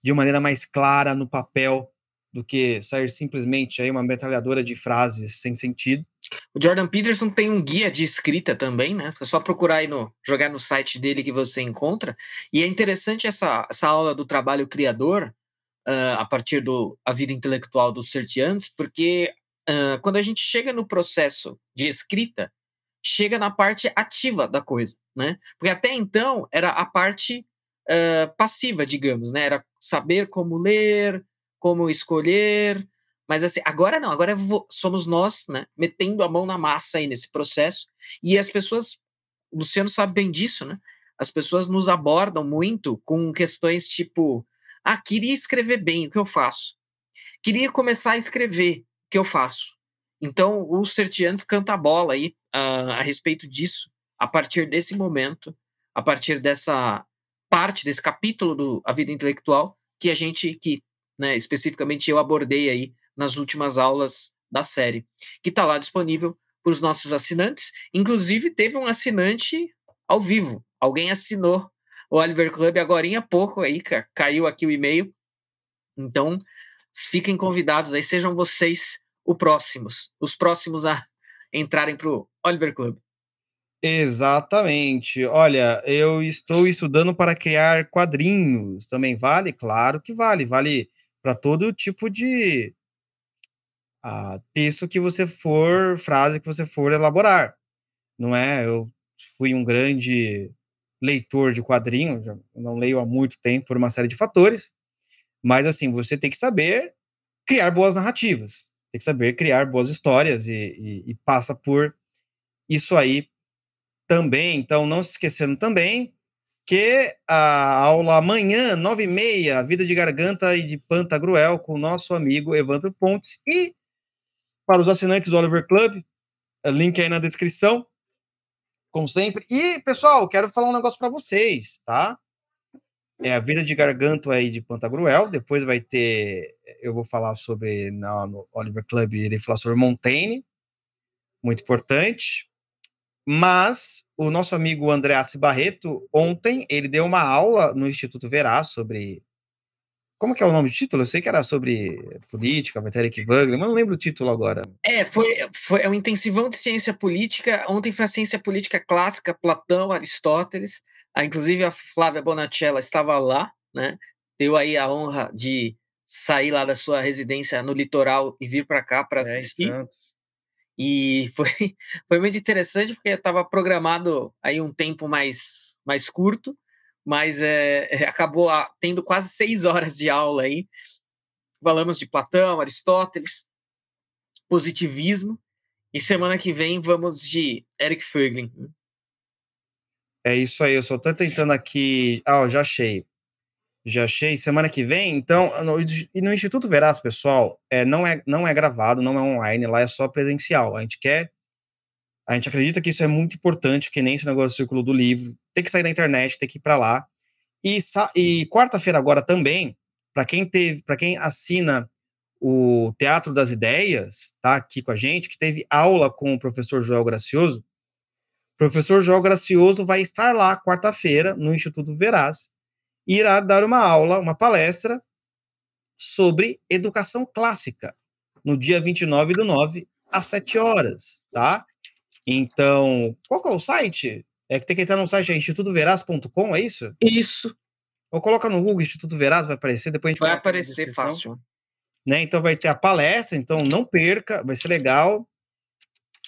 de maneira mais clara no papel do que sair simplesmente aí uma metralhadora de frases sem sentido. O Jordan Peterson tem um guia de escrita também, né? É só procurar aí, no, jogar no site dele que você encontra. E é interessante essa, essa aula do trabalho criador, Uh, a partir do a vida intelectual dos Sertians, porque uh, quando a gente chega no processo de escrita, chega na parte ativa da coisa, né? Porque até então era a parte uh, passiva, digamos, né? Era saber como ler, como escolher, mas assim, agora não, agora vou, somos nós, né? Metendo a mão na massa aí nesse processo, e as pessoas, o Luciano sabe bem disso, né? As pessoas nos abordam muito com questões tipo: ah, queria escrever bem, o que eu faço? Queria começar a escrever, o que eu faço? Então, os Sertians canta a bola aí uh, a respeito disso, a partir desse momento, a partir dessa parte, desse capítulo do A Vida Intelectual, que a gente, que, né, especificamente eu abordei aí nas últimas aulas da série, que está lá disponível para os nossos assinantes. Inclusive, teve um assinante ao vivo, alguém assinou o Oliver Club agorinha há pouco aí, cara, caiu aqui o e-mail. Então, fiquem convidados aí, sejam vocês os próximos, os próximos a entrarem para o Oliver Club. Exatamente. Olha, eu estou estudando para criar quadrinhos. Também vale? Claro que vale. Vale para todo tipo de ah, texto que você for, frase que você for elaborar. Não é? Eu fui um grande leitor de quadrinho, não leio há muito tempo por uma série de fatores, mas assim, você tem que saber criar boas narrativas, tem que saber criar boas histórias e, e, e passa por isso aí também. Então, não se esquecendo também que a aula amanhã, nove e meia, Vida de Garganta e de Panta Cruel, com o nosso amigo Evandro Pontes, e para os assinantes do Oliver Club, link aí na descrição, como sempre. E, pessoal, quero falar um negócio para vocês, tá? É a Vida de Garganto aí de Pantagruel. Depois vai ter... Eu vou falar sobre... No, no Oliver Club, irei falar sobre Montaigne. Muito importante. Mas o nosso amigo André Assi Barreto, ontem, ele deu uma aula no Instituto Verá sobre... Como que é o nome do título? Eu sei que era sobre política, matéria que Wagner, mas não lembro o título agora. É, foi, foi é um intensivão de ciência política. Ontem foi a ciência política clássica, Platão, Aristóteles. Ah, inclusive a Flávia Bonachela estava lá, né? Deu aí a honra de sair lá da sua residência no litoral e vir para cá para assistir. É, e foi, foi muito interessante, porque estava programado aí um tempo mais, mais curto, mas é, acabou a, tendo quase seis horas de aula aí. Falamos de Platão, Aristóteles, positivismo, e semana que vem vamos de Eric Voegelin. É isso aí, eu só estou tentando aqui... Ah, eu já achei. Já achei, semana que vem, então, no, no Instituto Verás, pessoal, é, não, é, não é gravado, não é online, lá é só presencial. A gente quer, a gente acredita que isso é muito importante, que nem esse negócio do Círculo do Livro, tem que sair da internet, tem que ir para lá. E, e quarta-feira agora também, para quem teve, para quem assina o Teatro das Ideias, tá aqui com a gente, que teve aula com o professor Joel Gracioso, o professor Joel Gracioso vai estar lá quarta-feira no Instituto Verás, e irá dar uma aula, uma palestra sobre educação clássica, no dia vinte e nove do nove, às sete horas, tá? Então, qual que é o site? É que tem que entrar no site, é instituto veraz ponto com, é isso? Isso. Ou coloca no Google, Instituto Verás, vai aparecer, depois a gente vai aparecer fácil. Né? Então vai ter a palestra, então não perca, vai ser legal.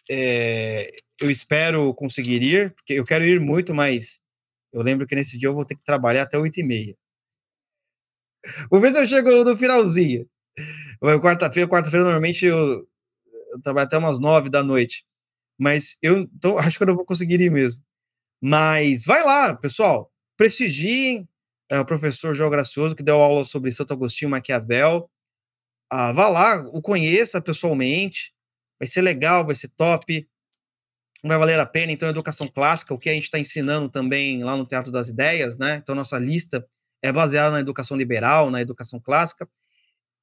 É, eu espero conseguir ir, porque eu quero ir muito, mas eu lembro que nesse dia eu vou ter que trabalhar até oito e meia. Vou ver se eu chego no finalzinho. Quarta-feira, quarta-feira normalmente eu, eu trabalho até umas nove da noite. Mas eu então, acho que eu não vou conseguir ir mesmo. Mas vai lá, pessoal. Prestigiem é, o professor João Gracioso, que deu aula sobre Santo Agostinho e Maquiavel. Ah, vá lá, o conheça pessoalmente. Vai ser legal, vai ser top. Vai valer a pena, então, a educação clássica, o que a gente está ensinando também lá no Teatro das Ideias, né? Então, nossa lista é baseada na educação liberal, na educação clássica,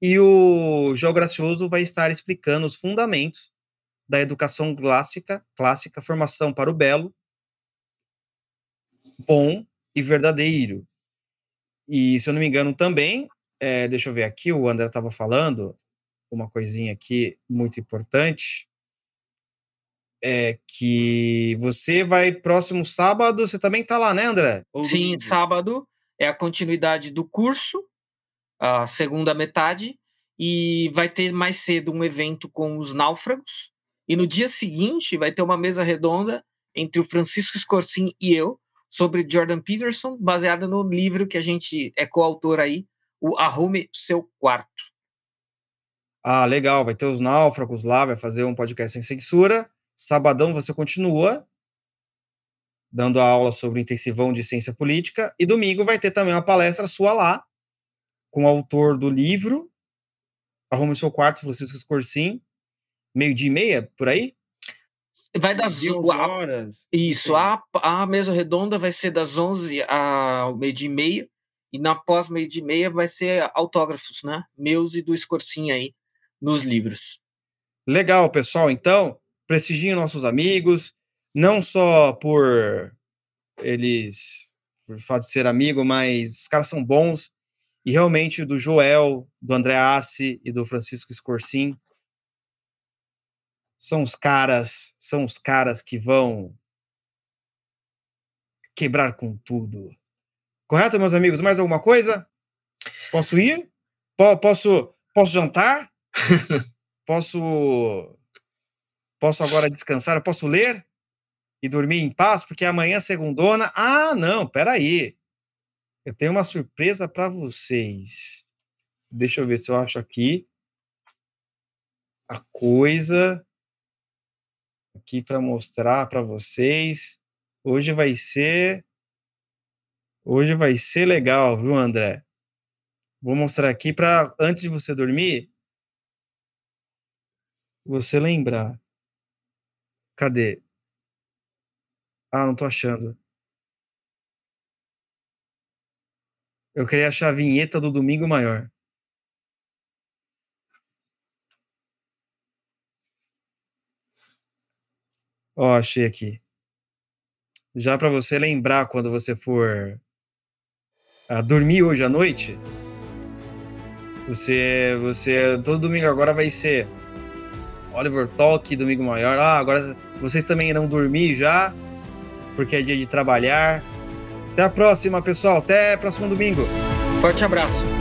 e o João Gracioso vai estar explicando os fundamentos da educação clássica, clássica, formação para o belo, bom e verdadeiro. E, se eu não me engano, também, é, deixa eu ver aqui, o André estava falando uma coisinha aqui muito importante, é que você vai próximo sábado, você também está lá, né, André? Ou sim, domingo? Sábado é a continuidade do curso, a segunda metade, e vai ter mais cedo um evento com os náufragos, e no dia seguinte vai ter uma mesa redonda entre o Francisco Escorcin e eu, sobre Jordan Peterson, baseada no livro que a gente é coautor aí, o Arrume Seu Quarto. Ah, legal, vai ter os náufragos lá, vai fazer um podcast sem censura. Sabadão você continua dando a aula sobre o intensivão de ciência política, e domingo vai ter também uma palestra sua lá, com o autor do livro Arrume o Seu Quarto, Francisco Escorcin, meio dia e meia, por aí? Vai das onze horas. Isso, a, a mesa redonda vai ser das onze ao meio dia e meia, e na pós meio dia e meia vai ser autógrafos, né? Meus e do Escorcin aí, nos livros. Legal, pessoal, então prestigiem nossos amigos, não só por eles, por fato de ser amigo, mas os caras são bons, e realmente do Joel, do André Assi e do Francisco Escorcin são os caras, são os caras que vão quebrar com tudo. Correto, meus amigos? Mais alguma coisa? Posso ir? P- posso, posso jantar? Posso... Posso agora descansar? Eu posso ler e dormir em paz? Porque amanhã, segundona... Ah, não, peraí. Eu tenho uma surpresa para vocês. Deixa eu ver se eu acho aqui a coisa aqui para mostrar para vocês. Hoje vai ser... Hoje vai ser legal, viu, André? Vou mostrar aqui para, antes de você dormir, você lembrar. Cadê? Ah, não tô achando. Eu queria achar a vinheta do Domingo Maior. Ó, achei aqui. já para você lembrar quando você for a dormir hoje à noite. Você, você, todo domingo agora vai ser Oliver Talk, Domingo Maior. Ah, agora vocês também irão dormir já, porque é dia de trabalhar. Até a próxima, pessoal. Até próximo domingo. Forte abraço.